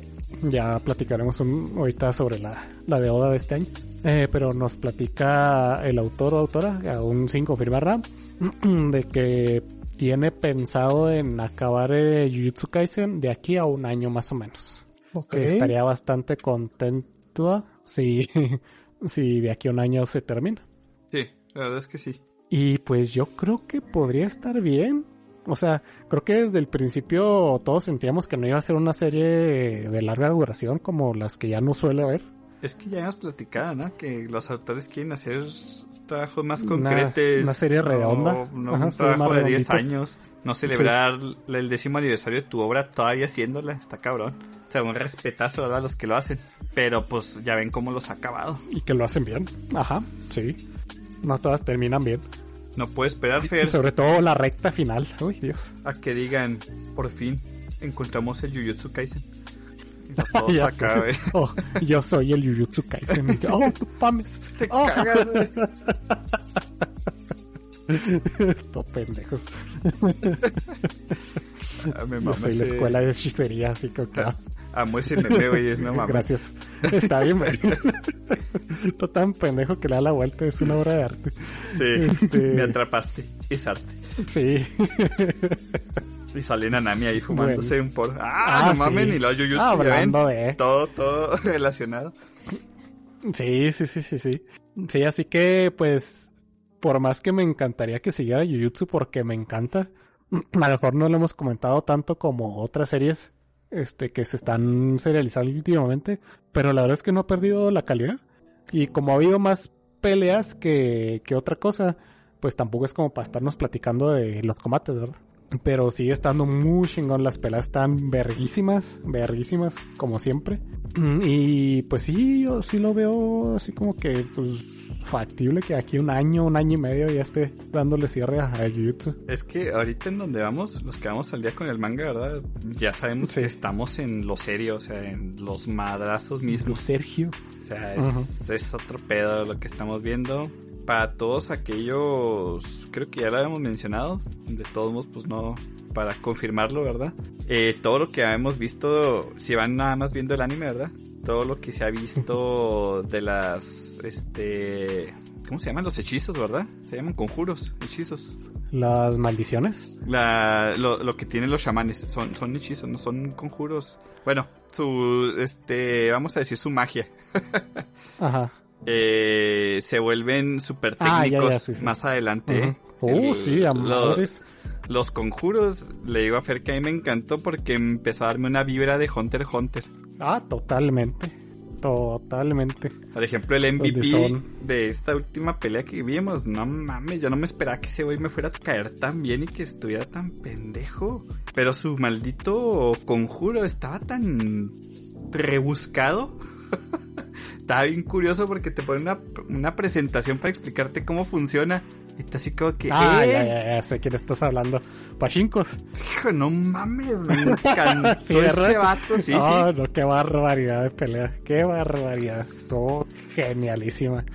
Ya platicaremos un, ahorita sobre la, la de Oda de este año. Eh, pero nos platica el autor o autora, aún sin confirmar nada, de que tiene pensado en acabar eh, Jujutsu Kaisen de aquí a un año más o menos. Okay. Estaría bastante contento si, si de aquí a un año se termina. Sí, la verdad es que sí. Y pues yo creo que podría estar bien. O sea, creo que desde el principio todos sentíamos que no iba a ser una serie de larga duración como las que ya no suele haber. Es que ya hemos platicado, ¿no? Que los autores quieren hacer trabajos más concretos. Una, una serie redonda. No, no, ajá, un trabajo de diez años. No celebrar sí. el décimo aniversario de tu obra todavía haciéndola. Está cabrón. O sea, un respetazo, ¿verdad? A los que lo hacen. Pero pues ya ven cómo los ha acabado. Y que lo hacen bien. Ajá, sí. No todas terminan bien. No puedo esperar, Fer. Sobre todo la recta final. Uy, Dios. A que digan, por fin, encontramos el Jujutsu Kaisen. Y ya acá, ¿eh? Oh, yo soy el Jujutsu Kaisen. Oh, tú pames. Te oh. cagas, güey. Estos pendejos. Ah, me yo soy ese... la escuela de hechicería, así que... Claro. Amo ese meme, güey, es no mames. Gracias. Está bien, güey. Está tan pendejo que le da la vuelta, es una obra de arte. Sí, este... me atrapaste, es arte. Sí. Y sale Nanami ahí fumándose bueno. un porro. Ah, ah, no mames, sí. Y luego Jujutsu, ah, ya ven, eh. todo, todo relacionado. Sí, sí, sí, sí, sí. Sí, así que, pues, por más que me encantaría que siguiera Jujutsu porque me encanta, a lo mejor no lo hemos comentado tanto como otras series este que se están serializando últimamente, pero la verdad es que no ha perdido la calidad. Y como ha habido más peleas que, que otra cosa, pues tampoco es como para estarnos platicando de los combates, ¿verdad? Pero sigue estando muy chingón, las peleas están verguísimas, verguísimas, como siempre. Y pues sí, yo sí lo veo así como que pues factible que aquí un año, un año y medio ya esté dándole cierre a Jujutsu. Es que ahorita en donde vamos, los que vamos al día con el manga, ¿verdad? Ya sabemos sí. que estamos en lo serio, o sea, en los madrazos mismos. Sergio. O sea, es, uh-huh. es otro pedo lo que estamos viendo. Para todos aquellos, creo que ya lo habíamos mencionado, de todos modos, pues no, para confirmarlo, ¿verdad? Eh, todo lo que hemos visto, si van nada más viendo el anime, ¿verdad? Todo lo que se ha visto de las, este, ¿cómo se llaman? Los hechizos, ¿verdad? Se llaman conjuros, hechizos. ¿Las maldiciones? La, lo, lo que tienen los chamanes, son, son hechizos, no son conjuros. Bueno, su, este, vamos a decir su magia. Ajá. Eh, se vuelven super técnicos ah, ya, ya, sí, sí. más adelante. Uh-huh. Oh, el, sí, amores. Lo, los conjuros, le digo a Fer que a mí me encantó porque empezó a darme una vibra de Hunter x Hunter. Ah, totalmente. Totalmente. Por ejemplo, el M V P de esta última pelea que vimos, no mames, yo no me esperaba que ese güey me fuera a caer tan bien y que estuviera tan pendejo. Pero su maldito conjuro estaba tan rebuscado. Estaba bien curioso porque te ponen una, una presentación para explicarte cómo funciona. Y te así como que... Ah, ¡Eh! ya, ya, ya, sé quién estás hablando. Pachincos. Hijo, no mames, me encantó sí, ese vato. Sí, no, sí. no, qué barbaridad de pelea. Qué barbaridad. Estuvo genialísima.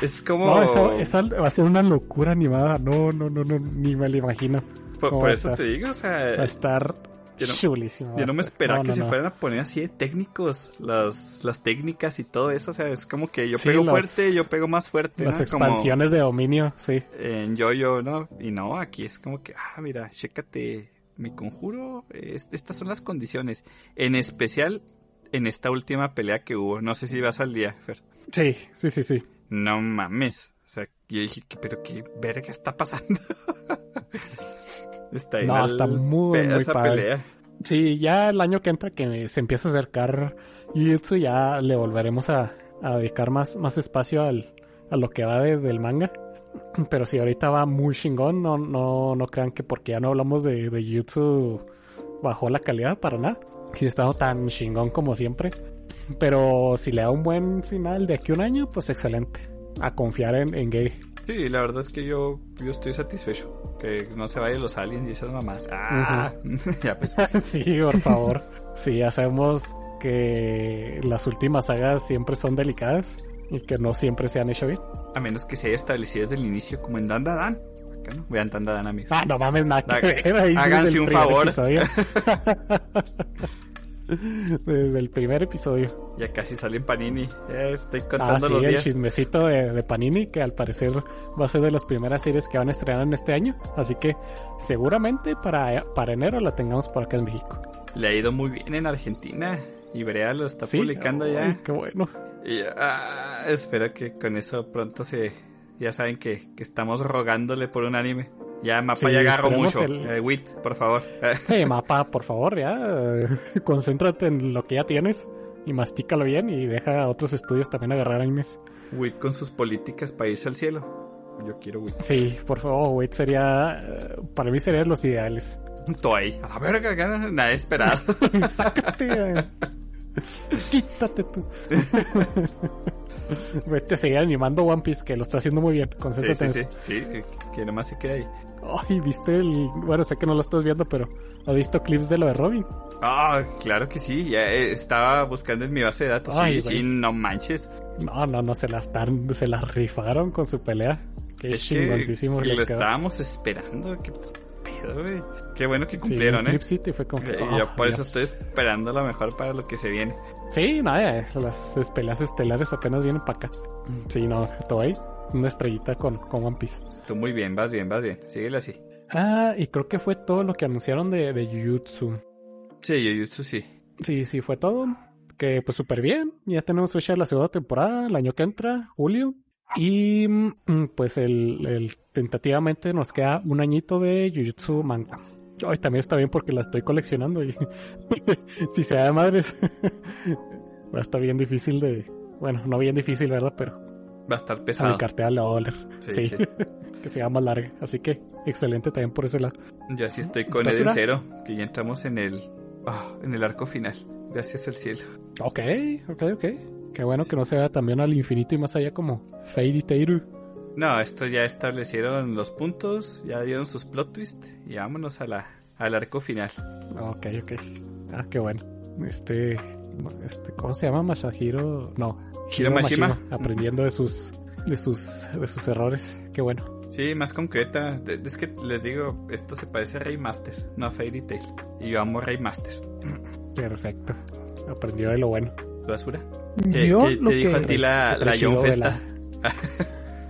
Es como... No, esa, esa va a ser una locura animada. No, no, no, no, ni me lo imagino. Por, por eso te digo, o sea... Va a estar... Yo no, chulísimo, yo no me esperaba no, no, que no. se fueran a poner así de técnicos las, las técnicas y todo eso. O sea, es como que yo sí, pego los, fuerte, yo pego más fuerte. Las ¿no? expansiones como de dominio, sí. En Yo-Yo, ¿no? Y no, aquí es como que, ah, mira, chécate mi conjuro. Es, estas son las condiciones. En especial en esta última pelea que hubo. No sé si vas al día, Fer. Sí, sí, sí, sí. No mames. O sea, yo dije, pero qué verga está pasando. Está ahí no, está muy, pe- muy padre. Pelea. Sí, ya el año que entra que se empieza a acercar Jujutsu, ya le volveremos a, a dedicar más, más espacio al, a lo que va de, del manga. Pero sí, ahorita va muy chingón. No, no, no crean que porque ya no hablamos de, de Jujutsu bajó la calidad para nada. y ha estado tan chingón como siempre. Pero si le da un buen final de aquí a un año, pues excelente. A confiar en, en Gay. Sí, la verdad es que yo, yo estoy satisfecho. Que no se vayan los aliens y esas mamás. ¡Ah! Uh-huh. Ya pues. Sí, por favor. Sí, ya sabemos que las últimas sagas siempre son delicadas y que no siempre se han hecho bien. A menos que se haya establecido desde el inicio, como en Dandadan. ¿No? Vean Dandadan, amigos. Ah, no mames, nada que ver. Ahí háganse un favor. Desde el primer episodio. Ya casi sale en Panini. Ya estoy contando ah, sí, los días. Ah, sí, el chismecito de, de Panini, que al parecer va a ser de las primeras series que van a estrenar en este año. Así que seguramente para, para enero la tengamos por acá en México. Le ha ido muy bien en Argentina. Ibrea lo está sí, publicando ya. Ay, qué bueno. Y, ah, espero que con eso pronto se... Ya saben que, que estamos rogándole por un anime. Ya Mapa sí, ya agarro mucho. El... Eh, Wit, por favor. Hey, Mapa, por favor, ya. Eh, concéntrate en lo que ya tienes y mastícalo bien y deja a otros estudios también agarrar animes. Wit con sus políticas para irse al cielo. Yo quiero Wit. Sí, por favor, Wit sería... Para mí serían los ideales. Toy. A ver, que ganas nada esperado. Sácate. Eh. Quítate tú. Vete a seguir animando One Piece, que lo está haciendo muy bien. Concéntrate sí, sí, en eso. Sí, sí, que, que nomás se quede ahí. Ay, ¿viste el...? Bueno, sé que no lo estás viendo, pero ¿has visto clips de lo de Robin? Ah, oh, claro que sí. Ya estaba buscando en mi base de datos. Ay, sí, sí, no manches. No, no, no, se las tan, se las rifaron con su pelea. Qué es chingoncísimo. Que, que lo quedó. Estábamos esperando. Qué pedo, güey. Qué bueno que cumplieron, sí, ¿eh? Clipcito y fue como que, oh, yo por Dios. Eso estoy esperando lo mejor para lo que se viene. Sí, nada, no, las peleas estelares apenas vienen para acá. Sí, no, todo ahí. Una estrellita con, con One Piece. Tú muy bien, vas bien, vas bien. Síguele así. Ah, y creo que fue todo lo que anunciaron de, de Jujutsu. Sí, Jujutsu sí. Sí, sí, fue todo. Que pues súper bien. Ya tenemos fecha de la segunda temporada, el año que entra, julio. Y pues el, el tentativamente nos queda un añito de Jujutsu manga. Ay, también está bien porque la estoy coleccionando y si se da de madres va a estar bien difícil de... Bueno, no bien difícil, ¿verdad? Pero va a estar pesado. A mi cartera le va a doler. Sí, sí. Sí. Que sea más larga. Así que excelente también por ese lado. Yo así estoy con el cero, que ya entramos en el oh, en el arco final. Gracias al cielo. Ok, ok, ok. Qué bueno sí. Que no se vea también al infinito y más allá como Fairy Tail. No, esto ya establecieron los puntos, ya dieron sus plot twists y vámonos a la, al arco final. Ok, ok. Ah, qué bueno. Este, este ¿cómo se llama? Masahiro... No, Hiro Mashima. Mashima. Aprendiendo de sus, de sus, de sus errores. Qué bueno. Sí, más concreta. Es que les digo, esto se parece a Remaster, no a Fairy Tail. Y yo amo Remaster. Perfecto. Aprendió de lo bueno. ¿Tu basura? ¿Qué, yo qué, lo te que dijo a ti la, la John Festa? La...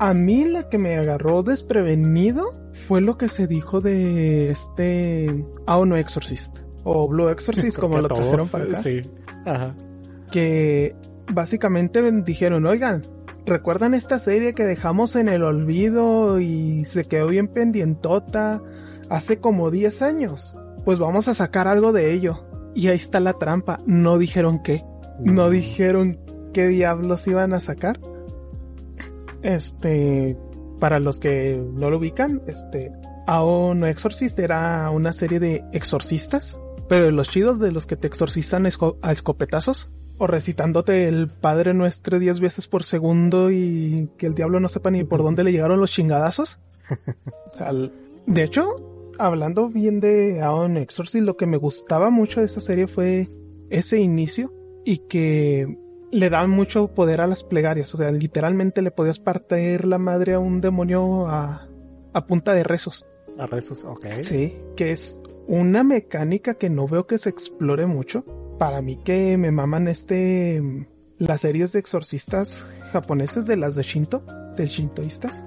A mí la que me agarró desprevenido fue lo que se dijo de este Aono Exorcist o Blue Exorcist, como lo trajeron para acá. Sí. Ajá. Que básicamente dijeron, oigan, ¿recuerdan esta serie que dejamos en el olvido y se quedó bien pendientota hace como diez años? Pues vamos a sacar algo de ello. Y ahí está la trampa. No dijeron qué. No dijeron qué diablos iban a sacar. Este, para los que no lo ubican, este, Aono Exorcist era una serie de exorcistas, pero los chidos de los que te exorcizan esco- a escopetazos, o recitándote el Padre Nuestro diez veces por segundo y que el diablo no sepa ni por dónde le llegaron los chingadazos. O sea, de hecho, hablando bien de Aono Exorcist, lo que me gustaba mucho de esa serie fue ese inicio y que... le daban mucho poder a las plegarias. O sea, literalmente le podías partir la madre a un demonio a, a punta de rezos. A rezos, ok. Sí, que es una mecánica que no veo que se explore mucho. Para mí que me maman este... las series de exorcistas japoneses, de las de Shinto, de shintoístas.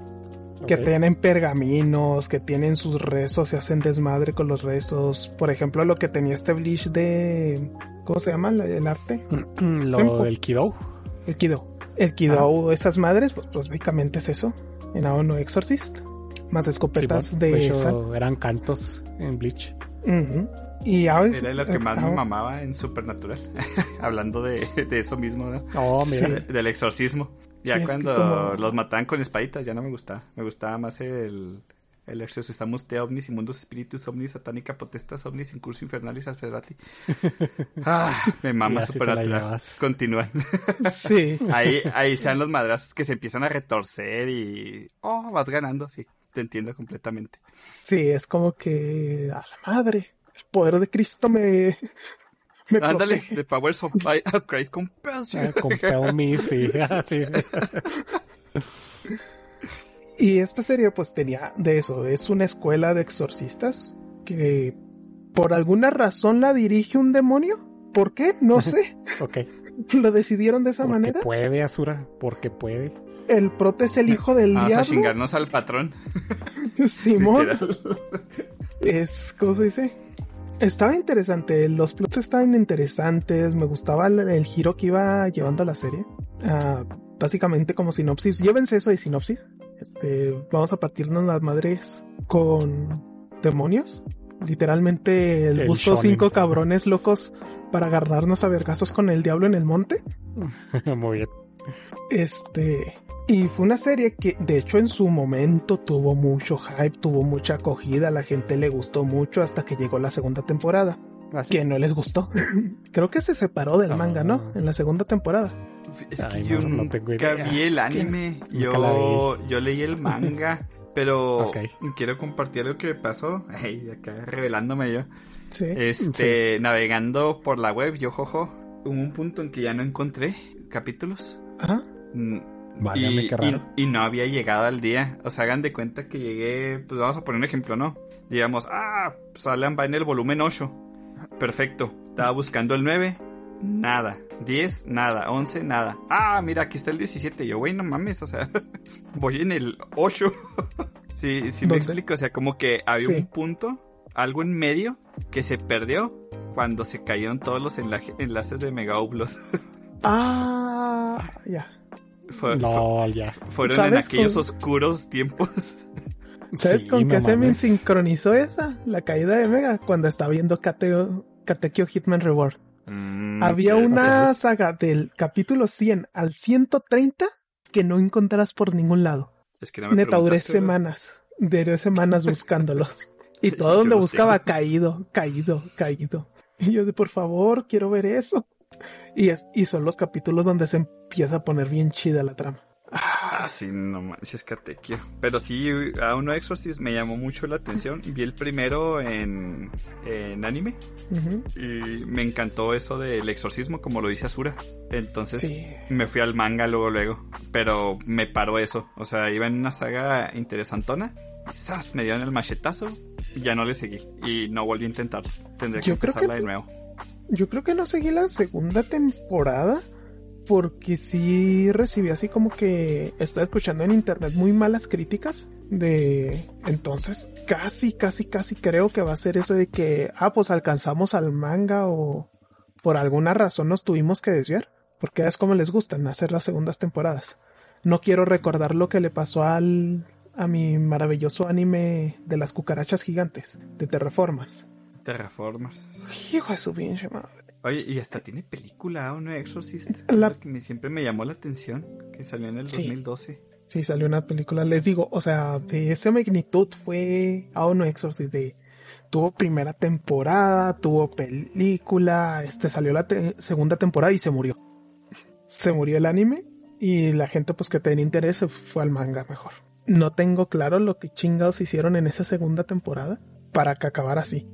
Okay. Que tienen pergaminos, que tienen sus rezos, se hacen desmadre con los rezos. Por ejemplo, lo que tenía este Bleach de... ¿Cómo se llama el arte? Lo del Kidou. El Kidou. El Kidou, ah. Esas madres, pues básicamente es eso. En Aono Exorcist. Más escopetas sí, bueno, de hecho eran cantos en Bleach. Uh-huh. Y ahora era lo que más me mamaba en Supernatural. Hablando de, de eso mismo, ¿no? Oh, mira. Sí. Del exorcismo. Ya sí, cuando como... los mataban con espaditas ya no me gustaba. Me gustaba más el... El exorcistamos de ovnis, inmundos espíritus, ovnis, satánica, potestas, ovnis, incurso infernal y sacerdote. Ah, me mama Supernatural. Continúan. Sí. Ahí, ahí sean los madrazos que se empiezan a retorcer y... Oh, vas ganando, sí. Te entiendo completamente. Sí, es como que... A la madre. El poder de Cristo me... me Ándale, protege. The powers of Christ compels you. Ah, compel me, sí. Ah, sí. Y esta serie pues tenía de eso, es una escuela de exorcistas que por alguna razón la dirige un demonio. ¿Por qué? No sé. Ok. Lo decidieron de esa porque manera. Porque puede, Asura, porque puede. El prota es el hijo del Vamos diablo. Vamos a chingarnos al patrón. Simón. Es, ¿cómo se dice? Estaba interesante, los plots estaban interesantes, me gustaba el, el giro que iba llevando la serie. Uh, básicamente como sinopsis, llévense eso de sinopsis. Este, vamos a partirnos las madres con demonios. Literalmente el busco cinco cabrones locos para agarrarnos a vergazos con el diablo en el monte. Muy bien. Este, y fue una serie que de hecho en su momento tuvo mucho hype, tuvo mucha acogida, la gente le gustó mucho hasta que llegó la segunda temporada. Así. Que no les gustó. Creo que se separó del ah, manga, ¿no? En la segunda temporada. Es que Ay, yo no, nunca no vi el anime. Es que yo, yo leí el manga. Pero okay. Quiero compartir algo que me pasó. Ay, acá revelándome yo. ¿Sí? Este, sí. Navegando por la web, yo jojo, hubo un punto en que ya no encontré capítulos. Ajá. Válgame, y, qué raro. Y, y no había llegado al día. O sea, hagan de cuenta que llegué. Pues vamos a poner un ejemplo, ¿no? Digamos, ah, Salam va en el volumen ocho. Perfecto, estaba buscando el nueve, nada, diez, nada, once, nada. Ah, mira, aquí está el diecisiete. Yo, güey, no mames, o sea, voy en el ocho. Sí, sí, me explico, o sea, como que había sí. un punto, algo en medio, que se perdió cuando se cayeron todos los enla- enlaces de Megauplos. Ah, ya. Yeah. Fue, no, fue, ya. Fueron en aquellos con... oscuros tiempos. ¿Sabes sí, con qué se me sincronizó esa? La caída de Mega cuando estaba viendo Kate- Katekyo Hitman Reborn. Mm, Había okay, una okay. saga del capítulo cien al ciento treinta que no encontrarás por ningún lado. Es que no me Neta, duré semanas. Duré semanas buscándolos. Y todo donde buscaba, caído, caído, caído. Y yo de, por favor, quiero ver eso. Y, es, y son los capítulos donde se empieza a poner bien chida la trama. Ah, sí, no manches, Catequia. Pero sí, a uno Exorcist me llamó mucho la atención. Vi el primero en, en anime. Uh-huh. Y me encantó eso del exorcismo, como lo dice Asura. Entonces sí. me fui al manga luego, luego. Pero me paró eso. O sea, iba en una saga interesantona. Quizás me dieron el machetazo. Y ya no le seguí. Y no volví a intentarlo. Tendré que yo empezarla que, de nuevo. Yo creo que no seguí la segunda temporada. Porque sí recibí así como que estaba escuchando en internet muy malas críticas de... Entonces casi, casi, casi creo que va a ser eso de que... Ah, pues alcanzamos al manga o por alguna razón nos tuvimos que desviar. Porque es como les gustan hacer las segundas temporadas. No quiero recordar lo que le pasó al a mi maravilloso anime de las cucarachas gigantes, de Terraformers. Terraformers. Hijo de su pinche madre. Oye, y hasta tiene película, ¿no? Exorcist. La... que me, siempre me llamó la atención, que salió en el sí. dos mil doce. Sí, salió una película, les digo, o sea, de esa magnitud fue A Ono Exorcist, de tuvo primera temporada, tuvo película, este salió la te- segunda temporada y se murió. Se murió el anime y la gente pues que tenía interés fue al manga mejor. No tengo claro lo que chingados hicieron en esa segunda temporada para que acabara así.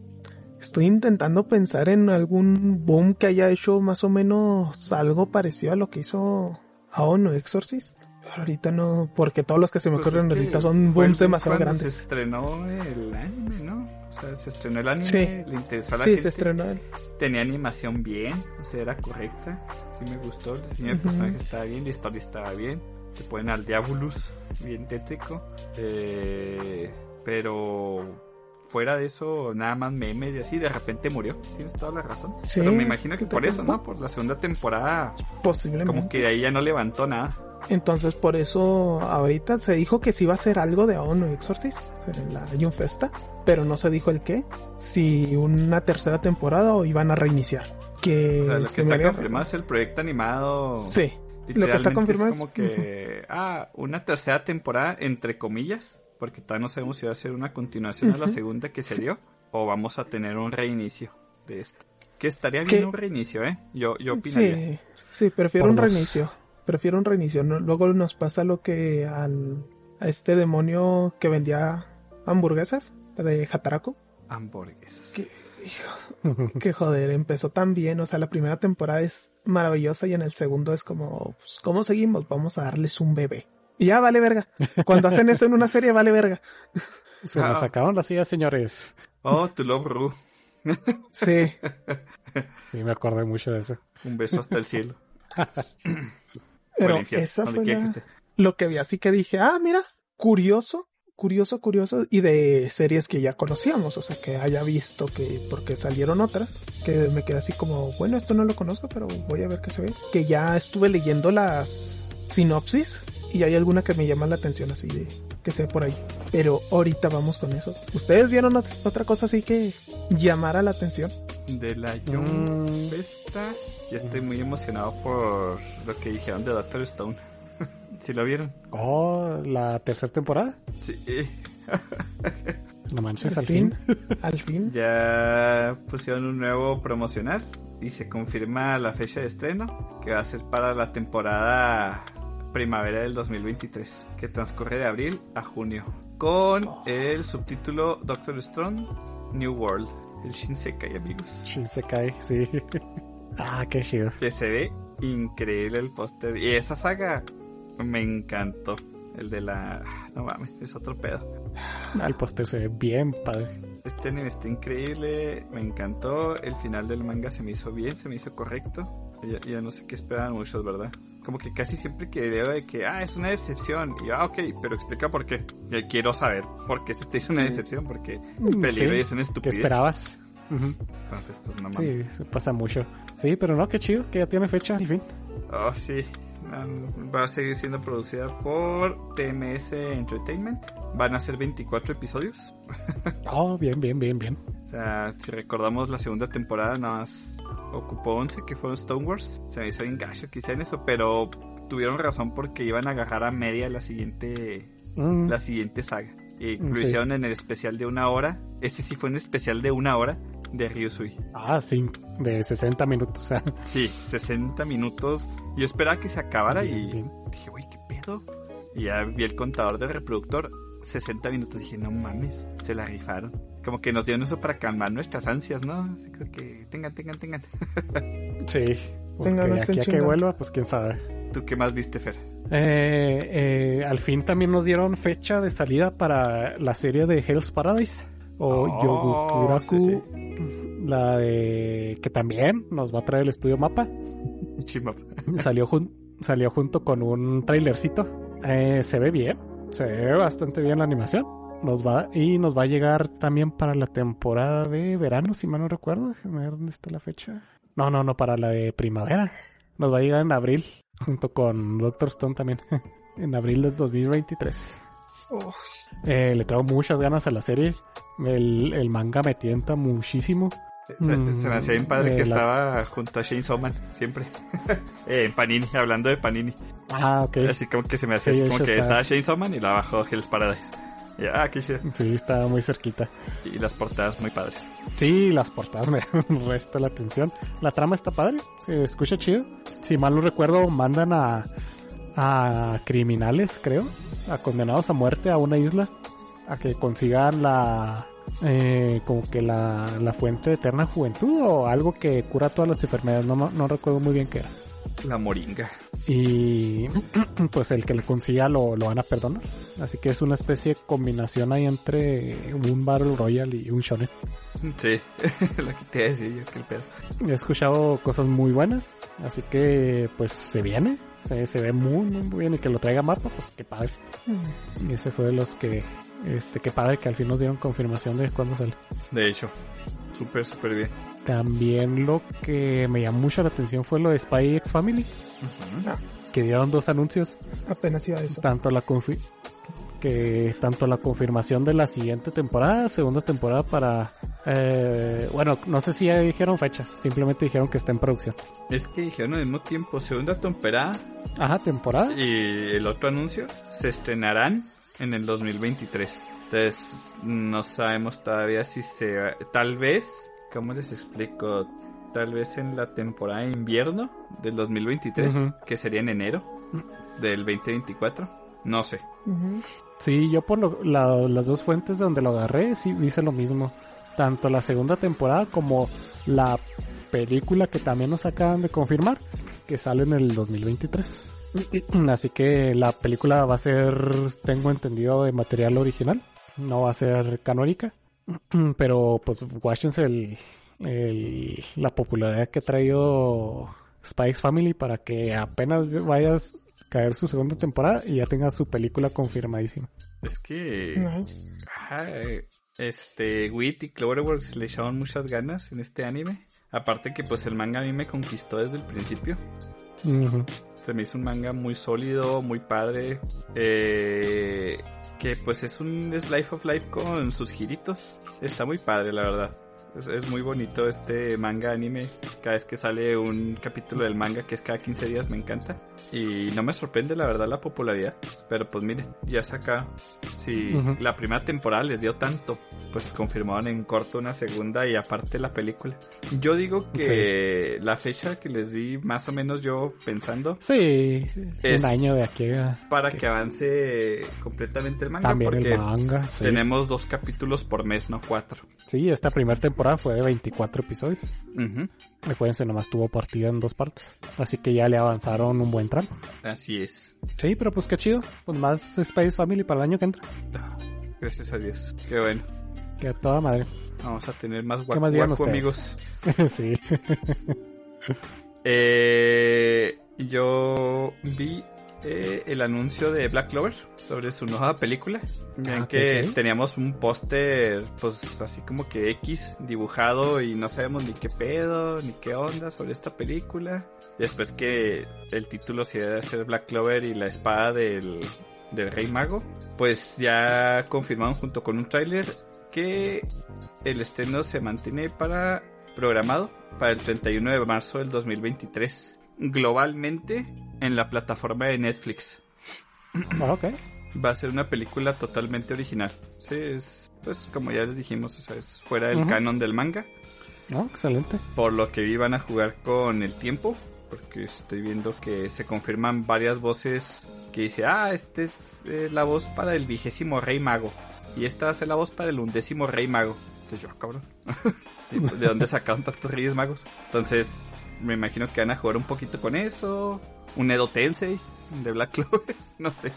Estoy intentando pensar en algún boom que haya hecho más o menos algo parecido a lo que hizo Aono Exorcist. Pero ahorita no, porque todos los que se me pues ocurren ahorita son booms demasiado grandes. Se estrenó el anime, ¿no? O sea, se estrenó el anime, sí. le interesó a la sí, gente. Sí, se estrenó el... Tenía animación bien, o sea, era correcta. Sí me gustó, el diseño del uh-huh. personaje estaba bien, la historia estaba bien. Te ponen al Diabolus, bien tétrico. Eh, pero... fuera de eso, nada más memes y así, de repente murió. Tienes toda la razón. Sí, pero me imagino que por eso, ¿no? Por la segunda temporada. Posiblemente. Como que de ahí ya no levantó nada. Entonces, por eso, ahorita se dijo que sí iba a ser algo de Aono Exorcist en la June Festa, pero no se dijo el qué. Si una tercera temporada o iban a reiniciar. Que o sea, lo que está había... confirmado es el proyecto animado. Sí. Lo que está confirmado es como que, ah, una tercera temporada, entre comillas. porque todavía no sabemos si va a ser una continuación uh-huh. a la segunda que se dio o vamos a tener un reinicio de esto. Que estaría bien ¿Qué? un reinicio, ¿eh? Yo, yo opinaría. Sí, sí, prefiero Por un dos. reinicio. Prefiero un reinicio. ¿no? Luego nos pasa lo que al a este demonio que vendía hamburguesas de Hataraku. Hamburguesas. Que, hijo, que joder, empezó tan bien. O sea, la primera temporada es maravillosa y en el segundo es como, pues, ¿cómo seguimos? Vamos a darles un bebé. Y ya vale verga. Cuando hacen eso en una serie, vale verga. Se nos ah. acabaron las ideas, señores. Oh, tu love, Ru. Sí. Sí, me acordé mucho de eso. Un beso hasta el cielo. Pero infierno, esa fue la... que lo que vi, así que dije, ah, mira, curioso, curioso, curioso. Y de series que ya conocíamos, o sea, que haya visto, que porque salieron otras, que me quedé así como, bueno, esto no lo conozco, pero voy a ver qué se ve. Que ya estuve leyendo las sinopsis y hay alguna que me llama la atención así de... que sea por ahí, pero ahorita vamos con eso. ¿Ustedes vieron otra cosa así que llamara la atención? De la Young Festa mm. ya estoy muy emocionado por lo que dijeron de Doctor Stone. ¿Sí lo vieron? Oh, ¿la tercera temporada? Sí. No manches, al fin. Al fin. Ya pusieron un nuevo promocional y se confirma la fecha de estreno, que va a ser para la temporada... primavera del dos mil veintitrés, que transcurre de abril a junio, con oh. el subtítulo Doctor Strange New World, el Shinsekai, amigos. Shinsekai, sí. Ah, qué chido. Que se ve increíble el póster. Y esa saga me encantó. El de la... no mames, es otro pedo. Ah, el póster se ve bien padre. Este anime está increíble, me encantó. El final del manga se me hizo bien, se me hizo correcto. Ya, ya no sé qué esperaban muchos, ¿verdad? Como que casi siempre que veo de que, ah, es una decepción, y yo, ah, ok, pero explica por qué. Yo quiero saber por qué se te hizo una decepción, porque peligro sí, y es una estupidez. ¿Qué esperabas? Uh-huh. Entonces, pues, no mames. Sí, eso pasa mucho. Sí, pero no, qué chido, que ya tiene fecha, al fin. Oh, sí. Um, va a seguir siendo producida por T M S Entertainment. Van a ser veinticuatro episodios. Oh, bien, bien, bien, bien. O sea, si recordamos la segunda temporada, nada más ocupó once, que fueron Stone Wars. Se me hizo engacho quizá en eso, pero tuvieron razón porque iban a agarrar a media la siguiente, mm. la siguiente saga. Y lo sí. hicieron en el especial de una hora. Este sí fue un especial de una hora de Ryusui. Ah, sí, de sesenta minutos. ¿eh? Sí, sesenta minutos. Yo esperaba que se acabara bien, y bien. dije, güey, ¿qué pedo? Y ya vi el contador del reproductor, sesenta minutos. Dije, no mames, se la rifaron. Como que nos dieron eso para calmar nuestras ansias, ¿no? Así que tengan, tengan, tengan. Sí, porque tengan, no aquí a que vuelva, pues quién sabe. ¿Tú qué más viste, Fer? Eh, eh, al fin también nos dieron fecha de salida para la serie de Hell's Paradise o oh, Yoguraku, sí, sí. la de que también nos va a traer el estudio Mapa. Chimapa. Salió, jun... Salió junto con un trailercito. Eh, se ve bien, se ve bastante bien la animación. Nos va y nos va a llegar también para la temporada de verano, si mal no recuerdo. Déjame ver dónde está la fecha. No, no, no, para la de primavera. Nos va a llegar en abril, junto con Doctor Stone también, en abril del dos mil veintitrés. Oh. Eh, le traigo muchas ganas a la serie. El, el manga me tienta muchísimo. Se, mm, se me hacía bien padre eh, que la... estaba junto a Shane Soman, siempre. eh, en Panini, hablando de Panini. Ah, ok. Así como que se me hacía sí, como que está... estaba Shane Soman y la bajó Hell's Paradise. Ya, ah, qué chido. Sí, estaba muy cerquita. Y las portadas muy padres. Sí, las portadas me dan resto la atención. La trama está padre, se escucha chido. Si mal no recuerdo, mandan a, a criminales, creo, a condenados a muerte a una isla, a que consigan la, eh, como que la, la fuente de eterna juventud o algo que cura todas las enfermedades. No, no recuerdo muy bien qué era. La moringa. Y pues el que le consiga lo, lo van a perdonar. Así que es una especie de combinación ahí entre un Battle Royale y un shonen. Sí, lo que te decía yo, que el pedo. He escuchado cosas muy buenas, así que pues se viene, se, se ve muy, muy bien. Y que lo traiga Mapa, pues qué padre. Y ese fue de los que, este, qué padre que al fin nos dieron confirmación de cuándo sale. De hecho, súper, súper bien. También lo que me llamó mucho la atención fue lo de Spy X Family. Uh-huh. Ah. Que dieron dos anuncios. Apenas iba eso. Tanto la confi- que tanto la confirmación de la siguiente temporada, segunda temporada para... Eh, bueno, no sé si ya dijeron fecha. Simplemente dijeron que está en producción. Es que dijeron al mismo tiempo segunda temporada. Ajá, temporada. Y el otro anuncio. Se estrenarán en el dos mil veintitrés. Entonces, no sabemos todavía si se... Tal vez, ¿cómo les explico? Tal vez en la temporada de invierno del dos mil veintitrés, uh-huh. que sería en enero del veinte veinticuatro. No sé. Uh-huh. Sí, yo por lo, la, las dos fuentes donde lo agarré, sí dice lo mismo. Tanto la segunda temporada como la película que también nos acaban de confirmar, que sale en el dos mil veintitrés. Así que la película va a ser, tengo entendido, de material original. No va a ser canónica. Pero pues guáchense el, el, la popularidad que ha traído Spike's Family para que apenas vayas a caer su segunda temporada y ya tenga su película confirmadísima. Es que... Nice. Ay, este Wit y Cloverworks le echaron muchas ganas en este anime. Aparte que pues el manga a mí me conquistó desde el principio. Uh-huh. Se me hizo un manga muy sólido, muy padre. Eh, que pues es un slice of life con sus giritos. Está muy padre, la verdad. Es, es muy bonito este manga anime. Cada vez que sale un capítulo del manga, que es cada quince días, me encanta. Y no me sorprende, la verdad, la popularidad. Pero pues miren, ya saca. Si uh-huh. la primera temporada les dio tanto, pues confirmaron en corto una segunda y aparte la película. Yo digo que sí. La fecha que les di, más o menos yo pensando, sí, es un año de aquí a... para que... que avance completamente el manga. También porque el manga, sí. Tenemos dos capítulos por mes, no cuatro. Sí, esta primera temporada fue de veinticuatro episodios. Uh-huh. Recuérdense, nomás tuvo partida en dos partes. Así que ya le avanzaron un buen tramo. Así es. Sí, pero pues qué chido. Pues más Space Family para el año que entra. Gracias a Dios. Qué bueno. Que a toda madre. Vamos a tener más guapo, guapo amigos. Sí. eh, yo vi eh, el anuncio de Black Clover sobre su nueva película. Vean ah, que okay. Teníamos un póster, pues así como que X dibujado y no sabemos ni qué pedo, ni qué onda sobre esta película. Después que el título se debe ser Black Clover y la espada del, del Rey Mago, pues ya confirmaron junto con un tráiler que el estreno se mantiene para programado para el treinta y uno de marzo del dos mil veintitrés, globalmente en la plataforma de Netflix. Bueno, ok. Va a ser una película totalmente original. Sí, es, pues como ya les dijimos, o sea, es fuera del uh-huh. canon del manga. Oh, excelente. Por lo que vi, van a jugar con el tiempo, porque estoy viendo que se confirman varias voces que dice, ah, esta es eh, la voz para el vigésimo Rey Mago y esta va a ser la voz para el undécimo Rey Mago. Entonces yo, cabrón, ¿de dónde sacaron tantos Reyes Magos? Entonces me imagino que van a jugar un poquito con eso. Un Edo Tensei de Black Clover, no sé.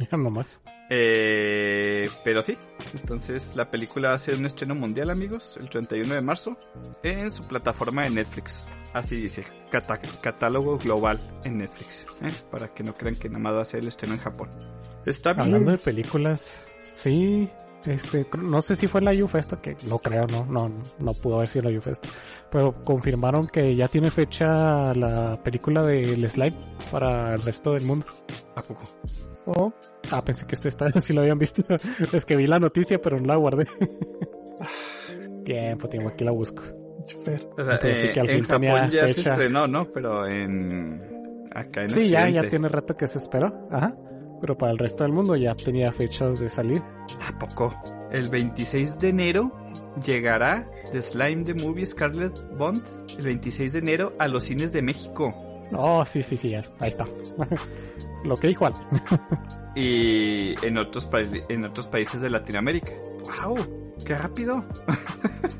Mira nomás. Eh, pero sí, entonces la película va a ser un estreno mundial, amigos, el treinta y uno de marzo, en su plataforma de Netflix. Así dice, cata- catálogo global en Netflix, ¿eh? Para que no crean que nada más va a ser el estreno en Japón. Está bien. Hablando de películas, sí, este, no sé si fue la YouFest, que no creo, no, no, no pudo haber sido la YouFest, pero confirmaron que ya tiene fecha la película del Slime para el resto del mundo. ¿A poco? Oh. Ah, pensé que ustedes si lo habían visto. Es que vi la noticia, pero no la guardé. Tiempo, tiempo, aquí la busco. O sea, eh, que al en Japón ya fecha. Se estrenó, ¿no? Pero en... acá en sí, el ya, ya tiene rato que se esperó. Ajá. Pero para el resto del mundo ya tenía fechas de salir. ¿A poco? El veintiséis de enero llegará The Slime the Movie Scarlet Bond. El veintiséis de enero a los cines de México. Oh, sí, sí, sí, ahí está. Lo que dijo Al. Y en otros, pa- en otros países de Latinoamérica. ¡Wow! ¡Qué rápido!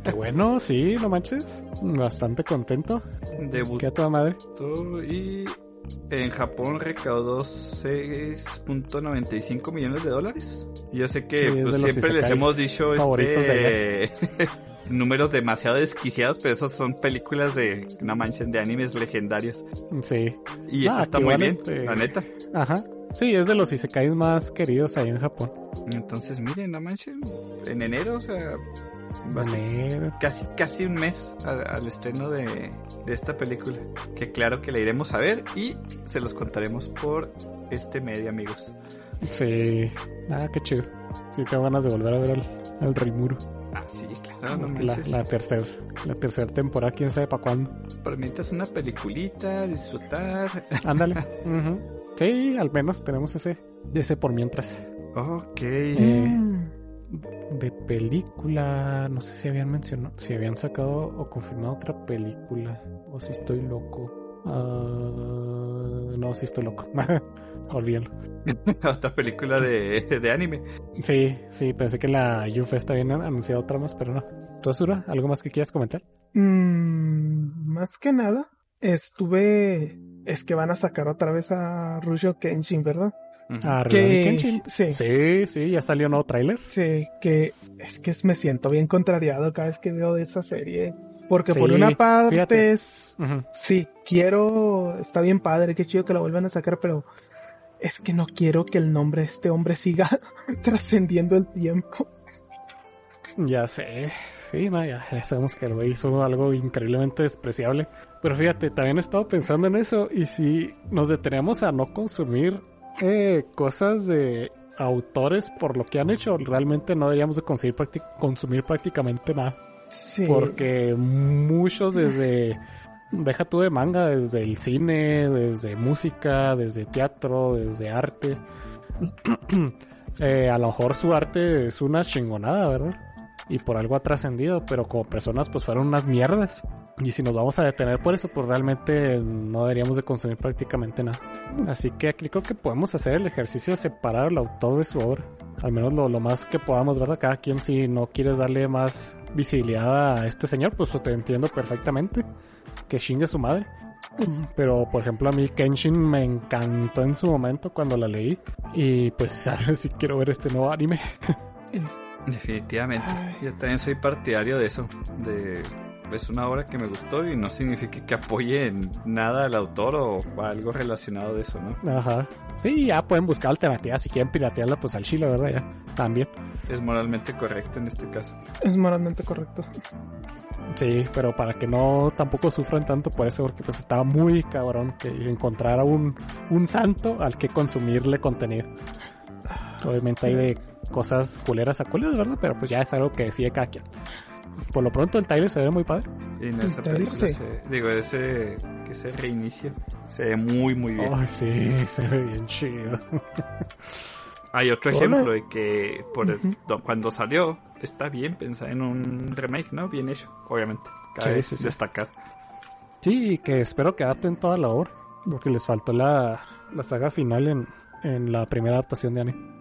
¡Qué bueno! Sí, no manches. Bastante contento. Debutó. ¡Qué a toda madre! Y en Japón recaudó seis punto noventa y cinco millones de dólares. Yo sé que sí, pues, siempre les hemos dicho este... números demasiado desquiciados, pero esas son películas de, no manchen, de animes legendarios. Sí. Y esta ah, está muy bien, este... la neta. Ajá. Sí, es de los isekais más queridos ahí en Japón. Entonces, miren, no manchen, en enero, o sea, enero. Casi, casi un mes al, al estreno de, de esta película, que claro que la iremos a ver y se los contaremos por este medio, amigos. Sí. Ah, qué chido. Sí, tengo ganas de volver a ver al, al Rimuru. Ah, sí, claro, no la, la tercera la tercer temporada, quién sabe para cuándo. Pero mientras una peliculita, disfrutar. Ándale. Uh-huh. Sí, al menos tenemos ese, ese por mientras. Ok. Eh, de película, no sé si habían mencionado, si habían sacado o confirmado otra película, o si estoy loco. Uh, no, si estoy loco. Olvídalo. Otra película de, de anime. Sí, sí, pensé que la Yufa está bien anunciada otra más, pero no. ¿Tú, Asura, algo más que quieras comentar? Mm, más que nada, estuve... Es que van a sacar otra vez a Rurouni Kenshin, ¿verdad? Uh-huh. A Rurouni Kenshin. Sí. sí, sí, ya salió un nuevo tráiler. Sí, que es que me siento bien contrariado cada vez que veo de esa serie. Porque sí, por una parte fíjate. es... Uh-huh. Sí, quiero... Está bien padre, qué chido que la vuelvan a sacar, pero... Es que no quiero que el nombre de este hombre siga trascendiendo el tiempo. Ya sé. Sí, no, ya, ya sabemos que el güey hizo algo increíblemente despreciable. Pero fíjate, también he estado pensando en eso. Y si nos detenemos a no consumir eh, cosas de autores por lo que han hecho, realmente no deberíamos de conseguir practic- consumir prácticamente nada. Sí. Porque muchos desde... Deja tú de manga, desde el cine, desde música, desde teatro, desde arte. eh, a lo mejor su arte es una chingonada, ¿verdad? Y por algo ha trascendido, pero como personas pues fueron unas mierdas. Y si nos vamos a detener por eso, pues realmente no deberíamos de consumir prácticamente nada. Así que aquí creo que podemos hacer el ejercicio de separar al autor de su obra. Al menos lo, lo más que podamos, ¿verdad? Cada quien, si no quieres darle más visibilidad a este señor, pues te entiendo perfectamente. Que chingue su madre. Pero por ejemplo a mí Kenshin me encantó en su momento cuando la leí. Y pues ahora sí quiero ver este nuevo anime. Definitivamente. Ay. Yo también soy partidario de eso. De, es una obra que me gustó y no significa que apoye nada al autor o algo relacionado de eso, ¿no? Ajá. Sí, ya pueden buscar alternativas. Si quieren piratearla, pues al chile, ¿verdad? Ya, también. Es moralmente correcto en este caso. Es moralmente correcto. Sí, pero para que no tampoco sufran tanto por eso, porque pues estaba muy cabrón que encontrara un, un santo al que consumirle contenido. Obviamente hay de cosas culeras a culeras, ¿verdad? Pero pues ya es algo que decide cada quien. Por lo pronto el trailer se ve muy padre. Y en esa película, sí. se, digo, ese que se reinicia, se ve muy muy bien. Oh, sí, se ve bien chido. Hay otro ¿Hola? ejemplo de que por el, uh-huh. cuando salió está bien pensado en un remake, ¿no? Bien hecho, obviamente. Cabe sí, sí, destacar. Sí, que espero que adapten toda la obra, porque les faltó la, la saga final en, en la primera adaptación de anime.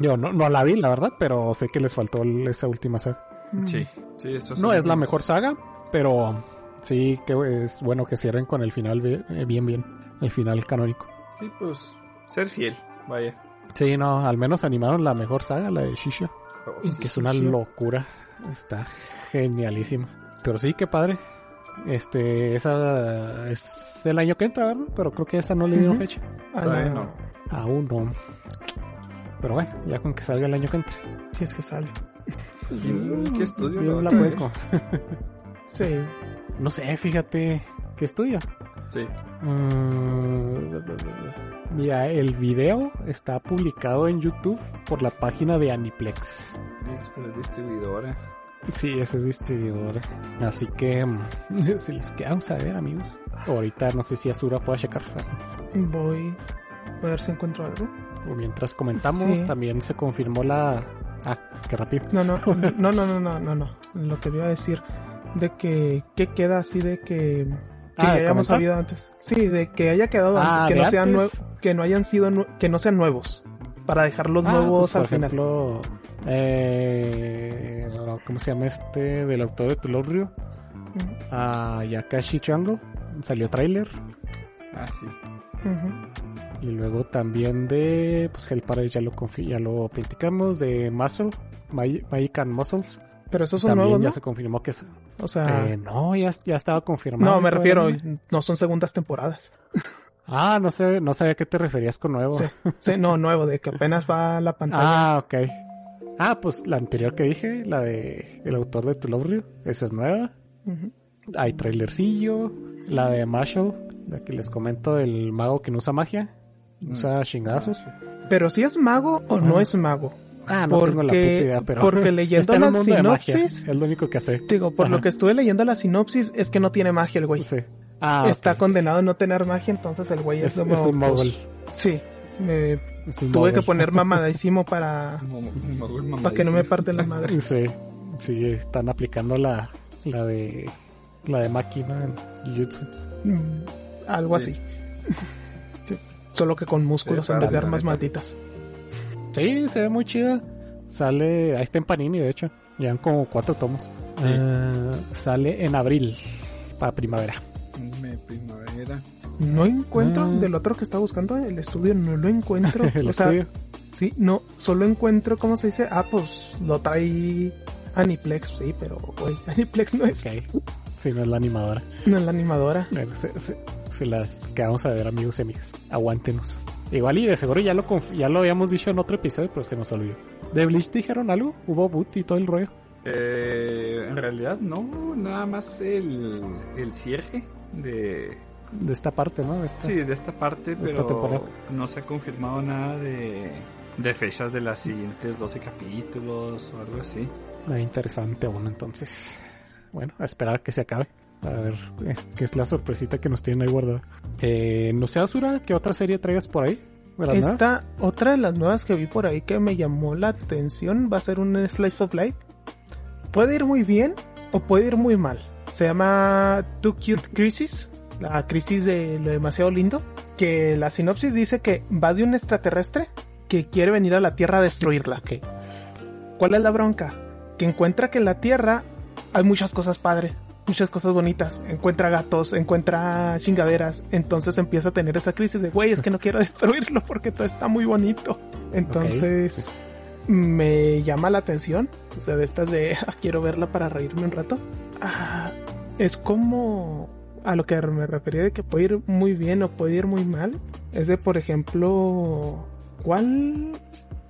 Yo no, no la vi, la verdad, pero sé que les faltó esa última saga. Sí, sí. Eso no es los... la mejor saga, pero sí que es bueno que cierren con el final bien, bien. El final canónico. Sí, pues, ser fiel, vaya. Sí, no, al menos animaron la mejor saga, la de Shisha, oh, sí, que es una locura, está genialísima. Pero sí, qué padre. Este, esa es el año que entra, ¿verdad? Pero creo que esa no le dieron uh-huh. fecha. Todavía no. Aún no. Pero bueno, ya con que salga el año que entra. Si es que sale. ¿Qué estudio? Yo la hueco. Sí. No sé, fíjate. ¿Qué estudio? Sí. Mm, mira, el video está publicado en YouTube por la página de Aniplex. Pero es distribuidora. Sí, esa es distribuidora. Así que se les queda, vamos a ver, amigos. Ahorita no sé si Azura pueda checar. Voy a ver si encuentro algo. O mientras comentamos, sí. También se confirmó la... Ah, qué rápido. No, no, no, no, no, no, no, no. Lo que te iba a decir de que, que queda así de que... Que ah, hayamos sabido antes. Sí, de que haya quedado ah, antes, que no antes. sean nuevos, que no hayan sido nu- que no sean nuevos, para dejar los ah, nuevos pues, al por final. Ejemplo, eh, ¿cómo se llama este del autor de Tulorio? Uh-huh. Ah, Yakashi Chango, salió tráiler. Ah, sí. Uh-huh. Y luego también de pues el para ya lo confi- ya lo platicamos de Muscle, Magic My- and Muscles. Pero esos son nuevos, ¿no? Ya se confirmó que... O sea... Eh, no, ya, ya estaba confirmado. No, me refiero, no son segundas temporadas. Ah, no sé, no sabía a qué te referías con nuevo. Sí, sí, no, nuevo, de que apenas va a la pantalla. Ah, ok. Ah, pues la anterior que dije, la de el autor de Tulorio, esa es nueva. Uh-huh. Hay trailercillo, la de Marshall, la que les comento del mago que no usa magia, usa chingazos. Pero si es mago o no es mago. Ah, no porque, tengo la puta idea, pero... Porque leyendo la sinopsis... Es lo único que sé. Digo, por Ajá. lo que estuve leyendo la sinopsis es que no tiene magia el güey. Sí. Ah, está okay. condenado a no tener magia, entonces el güey es... Es, como, es un mogul. Pues, sí. Eh, Sí, tuve que poner mamadísimo para, para que no me parten la madre. Sí, sí, están aplicando la, la de la de máquina en Jujutsu. Mm, algo sí. así. Sí. Solo que con músculos sí, en vez de armas malditas. Sí, se ve muy chida. Sale, ahí está en Panini, de hecho. Llevan como cuatro tomos. Sí. Uh, sale en abril para primavera. Primavera. No encuentro ah. del otro que estaba buscando el estudio, no lo encuentro. ¿El o estudio? Sea, sí, no, solo encuentro, ¿cómo se dice? Ah, pues lo trae Aniplex, sí, pero güey, Aniplex no es. Okay. Sí, no es la animadora. No es la animadora. Bueno, se, se, se las quedamos a ver, amigos y amigas. Aguántenos. Igual y de seguro ya lo conf- ya lo habíamos dicho en otro episodio, pero se nos olvidó. ¿De Bleach dijeron algo? ¿Hubo boot y todo el rollo? Eh, en realidad no, nada más el, el cierre de... de esta parte, ¿no? De esta, sí, de esta parte, de esta pero temporada. No se ha confirmado nada de, de fechas de las siguientes doce capítulos o algo así. Ah, interesante, bueno, entonces, bueno, a esperar que se acabe. A ver, que es la sorpresita que nos tienen ahí guardada. Eh, no sé, Asura, ¿qué otra serie traigas por ahí? Esta, nuevas? Otra de las nuevas que vi por ahí que me llamó la atención va a ser un Slice of Life. Puede ir muy bien o puede ir muy mal. Se llama Too Cute Crisis, la crisis de lo demasiado lindo, que la sinopsis dice que va de un extraterrestre que quiere venir a la Tierra a destruirla. Okay. ¿Cuál es la bronca? Que encuentra que en la Tierra hay muchas cosas padres, muchas cosas bonitas, encuentra gatos, encuentra chingaderas, entonces empieza a tener esa crisis de, güey, es que no quiero destruirlo porque todo está muy bonito. Entonces... Okay. Me llama la atención, o sea, de estas de ah, quiero verla para reírme un rato. Ah, es como a lo que me refería de que puede ir muy bien o puede ir muy mal. Es de, por ejemplo, ¿cuál?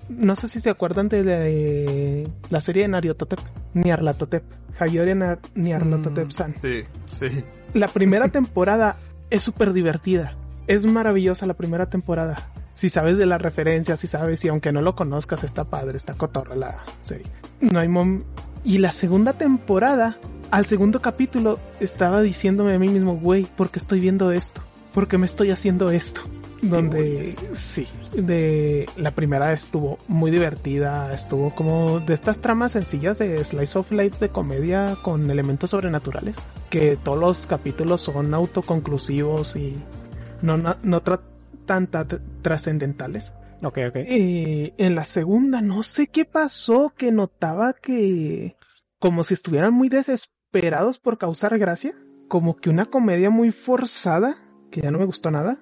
No sé si se acuerdan de, de, de la serie de Nariototep, Nyarlathotep, Hayori Nyarlathotep-san. Mm, sí, sí. La primera temporada es súper divertida, es maravillosa la primera temporada. Si sabes de las referencias, si sabes, y aunque no lo conozcas, está padre, está cotorra la serie. No hay mom. Y la segunda temporada, al segundo capítulo, estaba diciéndome a mí mismo, güey, ¿por qué estoy viendo esto? ¿Por qué me estoy haciendo esto? Donde, sí, de la primera estuvo muy divertida, estuvo como de estas tramas sencillas de Slice of Life de comedia con elementos sobrenaturales, que todos los capítulos son autoconclusivos y no, no, no tratan tan trascendentales. Ok, ok. Eh, en la segunda, no sé qué pasó, que notaba que como si estuvieran muy desesperados por causar gracia, como que una comedia muy forzada, que ya no me gustó nada.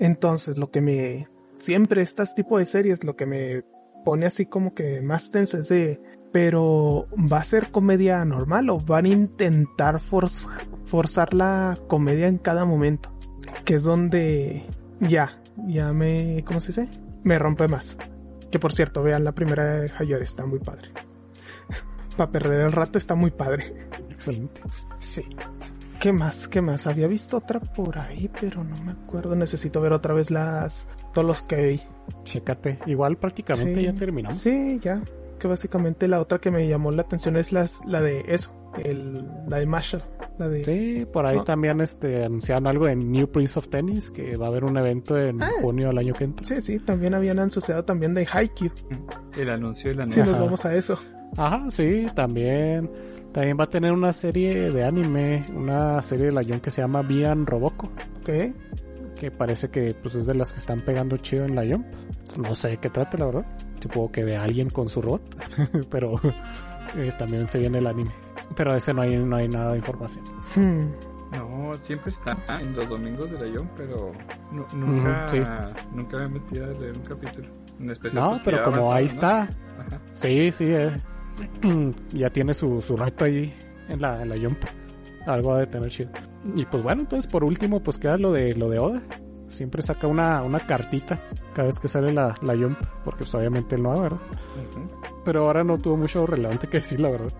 Entonces, lo que me... Siempre estas tipo de series, lo que me pone así como que más tenso es de... Pero, ¿va a ser comedia normal o van a intentar forzar, forzar la comedia en cada momento? Que es donde... Ya... Ya me... ¿Cómo se dice? Me rompe más. Que por cierto, vean la primera de Hayori, está muy padre. Para perder el rato está muy padre. Excelente. Sí. ¿Qué más? ¿Qué más? Había visto otra por ahí, pero no me acuerdo. Necesito ver otra vez las... Todos los que vi. Chécate. Igual prácticamente sí, ya terminamos. Sí, ya. Que básicamente la otra que me llamó la atención es las, la de eso. El, la de Marshall. La de... Sí, por ahí no. También este, anunciaron algo en New Prince of Tennis, que va a haber un evento en ah, junio del año que entra. Sí, sí, también habían anunciado también de Haikyuu. El anuncio y la anuncio. Sí, nos vamos a eso. Ajá, sí, también también va a tener una serie de anime, una serie de la Jump que se llama Bian Roboco. ¿Qué? Que parece que pues es de las que están pegando chido en la Jump. No sé de qué trate, la verdad. Supongo que de alguien con su robot, pero eh, también se viene el anime. Pero ese no hay, no hay nada de información. Hmm. No, siempre está en los domingos de la Jump, pero no, nunca, mm, sí. nunca me he metido a leer un capítulo. En especial, no, pues, pero como avanzado, ahí ¿no? está. Ajá. Sí, sí, eh. ya tiene su, su reto ahí en la, en la Jump. Algo de tener chido. Y pues bueno, entonces por último, pues queda lo de lo de Oda. Siempre saca una, una cartita cada vez que sale la, la Jump, porque pues obviamente él no va, ¿verdad? Uh-huh. Pero ahora no tuvo mucho relevante que decir, la verdad.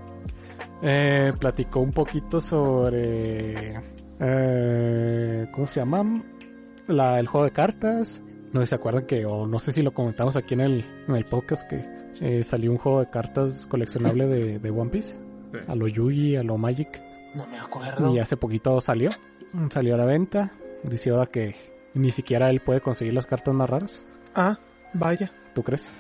Eh, platicó un poquito sobre eh, ¿cómo se llama? La, el juego de cartas. No sé si se acuerdan que, o no sé si lo comentamos aquí en el, en el podcast, que eh, salió un juego de cartas coleccionable de, de One Piece. Sí. A lo Yugi, a lo Magic. No me acuerdo. Y hace poquito salió. Salió a la venta. Dice ahora que ni siquiera él puede conseguir las cartas más raras. Ah. Vaya, ¿tú crees?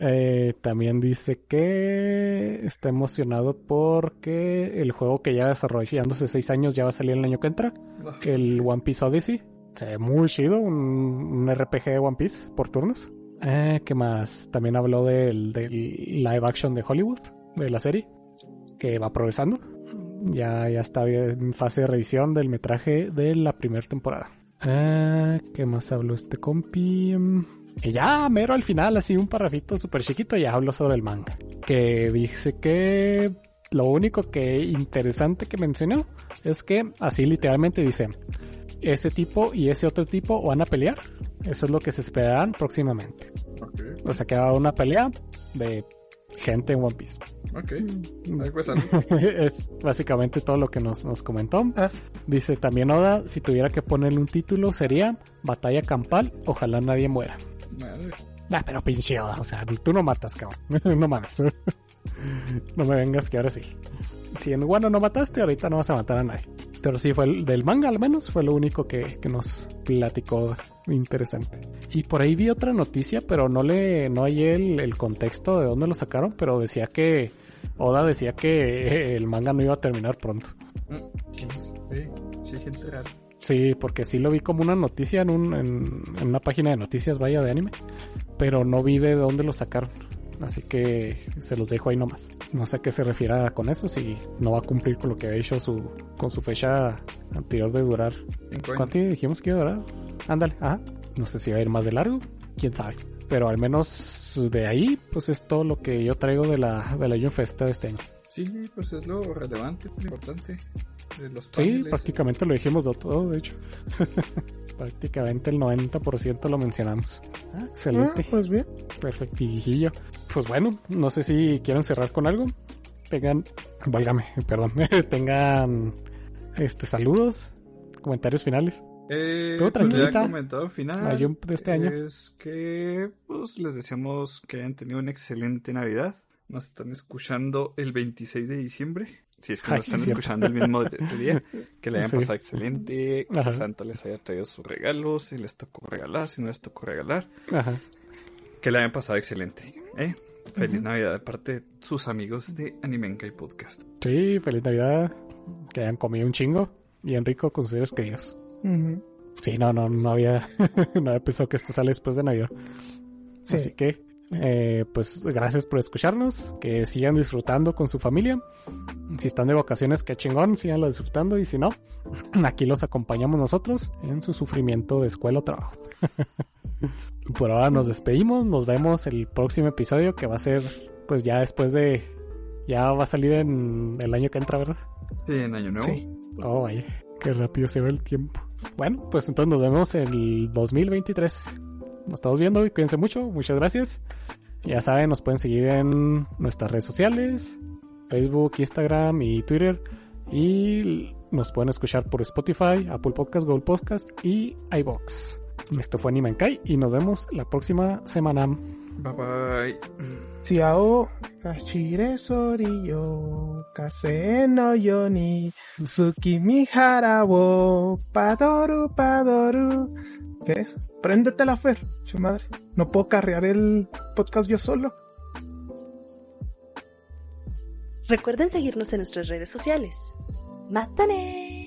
eh, también dice que está emocionado porque el juego que ya desarrollándose seis años ya va a salir el año que entra, el One Piece Odyssey. Se ve muy chido, un, un R P G de One Piece por turnos. Eh, ¿Qué más? También habló del, del live action de Hollywood, de la serie, que va progresando. Ya, ya está en fase de revisión del metraje de la primera temporada. Eh, ¿Qué más habló este compi? Y ya, mero al final, así un parrafito súper chiquito, ya habló sobre el manga. Que dice que lo único que interesante que mencionó es que, así literalmente dice... Ese tipo y ese otro tipo van a pelear. Eso es lo que se esperarán próximamente. Okay. O sea que va a haber una pelea de gente en One Piece. Ok, ahí pues es básicamente todo lo que nos, nos comentó. Ah. Dice también Oda, si tuviera que ponerle un título sería Batalla Campal, ojalá nadie muera. Madre. Nah, pero pinche Oda, o sea, tú no matas, cabrón. No mames. No me vengas que ahora sí. Si en Wano no mataste, ahorita no vas a matar a nadie. Pero sí, fue el, del manga al menos, fue lo único que, que nos platicó interesante. Y por ahí vi otra noticia, pero no le no hallé el, el contexto de dónde lo sacaron, pero decía que... Oda decía que el manga no iba a terminar pronto. Sí, porque sí lo vi como una noticia en, un, en, en una página de noticias, vaya, de anime. Pero no vi de dónde lo sacaron. Así que se los dejo ahí nomás. No sé a qué se refiera con eso, si no va a cumplir con lo que ha hecho su, con su fecha anterior de durar. ¿Cuánto dijimos que iba a durar? Ándale, ajá. No sé si va a ir más de largo, quién sabe. Pero al menos de ahí, pues es todo lo que yo traigo de la, de la June Festa de este año. Sí, pues es lo relevante, lo importante. De los paneles. Sí, prácticamente lo dijimos de todo, de hecho. Prácticamente el noventa por ciento lo mencionamos. Ah, excelente. Ah, pues bien. Perfectillo. Pues bueno, no sé si quieren cerrar con algo. Tengan, válgame, perdón, tengan este saludos, comentarios finales. Eh, Todo tranquilita. Comentado final. La Jump de este año. Es que pues les deseamos que hayan tenido una excelente Navidad. Nos están escuchando el veintiséis de diciembre. Si es que nos están escuchando el mismo día, que le hayan pasado excelente, que ajá. Santa les haya traído sus regalos, si les tocó regalar, si no les tocó regalar, ajá. Que le hayan pasado excelente. ¿Eh? Feliz ajá. Navidad de parte de sus amigos de Animenca y Podcast. Sí, feliz Navidad, que hayan comido un chingo, bien rico con sus seres queridos. Ajá. Sí, no, no, no había, no había pensado que esto sale después de Navidad. Sí. Así que... Eh, pues gracias por escucharnos, que sigan disfrutando con su familia. Si están de vacaciones, qué chingón, síganlo disfrutando, y si no, aquí los acompañamos nosotros en su sufrimiento de escuela o trabajo. Por ahora nos despedimos, nos vemos el próximo episodio, que va a ser pues ya después de, ya va a salir en el año que entra, ¿verdad? Sí, en año nuevo. Sí. Oh, vaya, qué rápido se va el tiempo. Bueno, pues entonces nos vemos el dos mil veintitrés. Nos estamos viendo y cuídense mucho. Muchas gracias. Ya saben, nos pueden seguir en nuestras redes sociales, Facebook, Instagram y Twitter. Y nos pueden escuchar por Spotify, Apple Podcast, Google Podcast y iVoox. Esto fue Animenkai y nos vemos la próxima semana. Bye bye. Ciao. Kashire soriyo, kase no yoni, tsukimi hara wo, padoru padoru. ¿Qué es? Préndete la Fer, su madre. No puedo carrear el podcast yo solo. Recuerden seguirnos en nuestras redes sociales. ¡Mátane!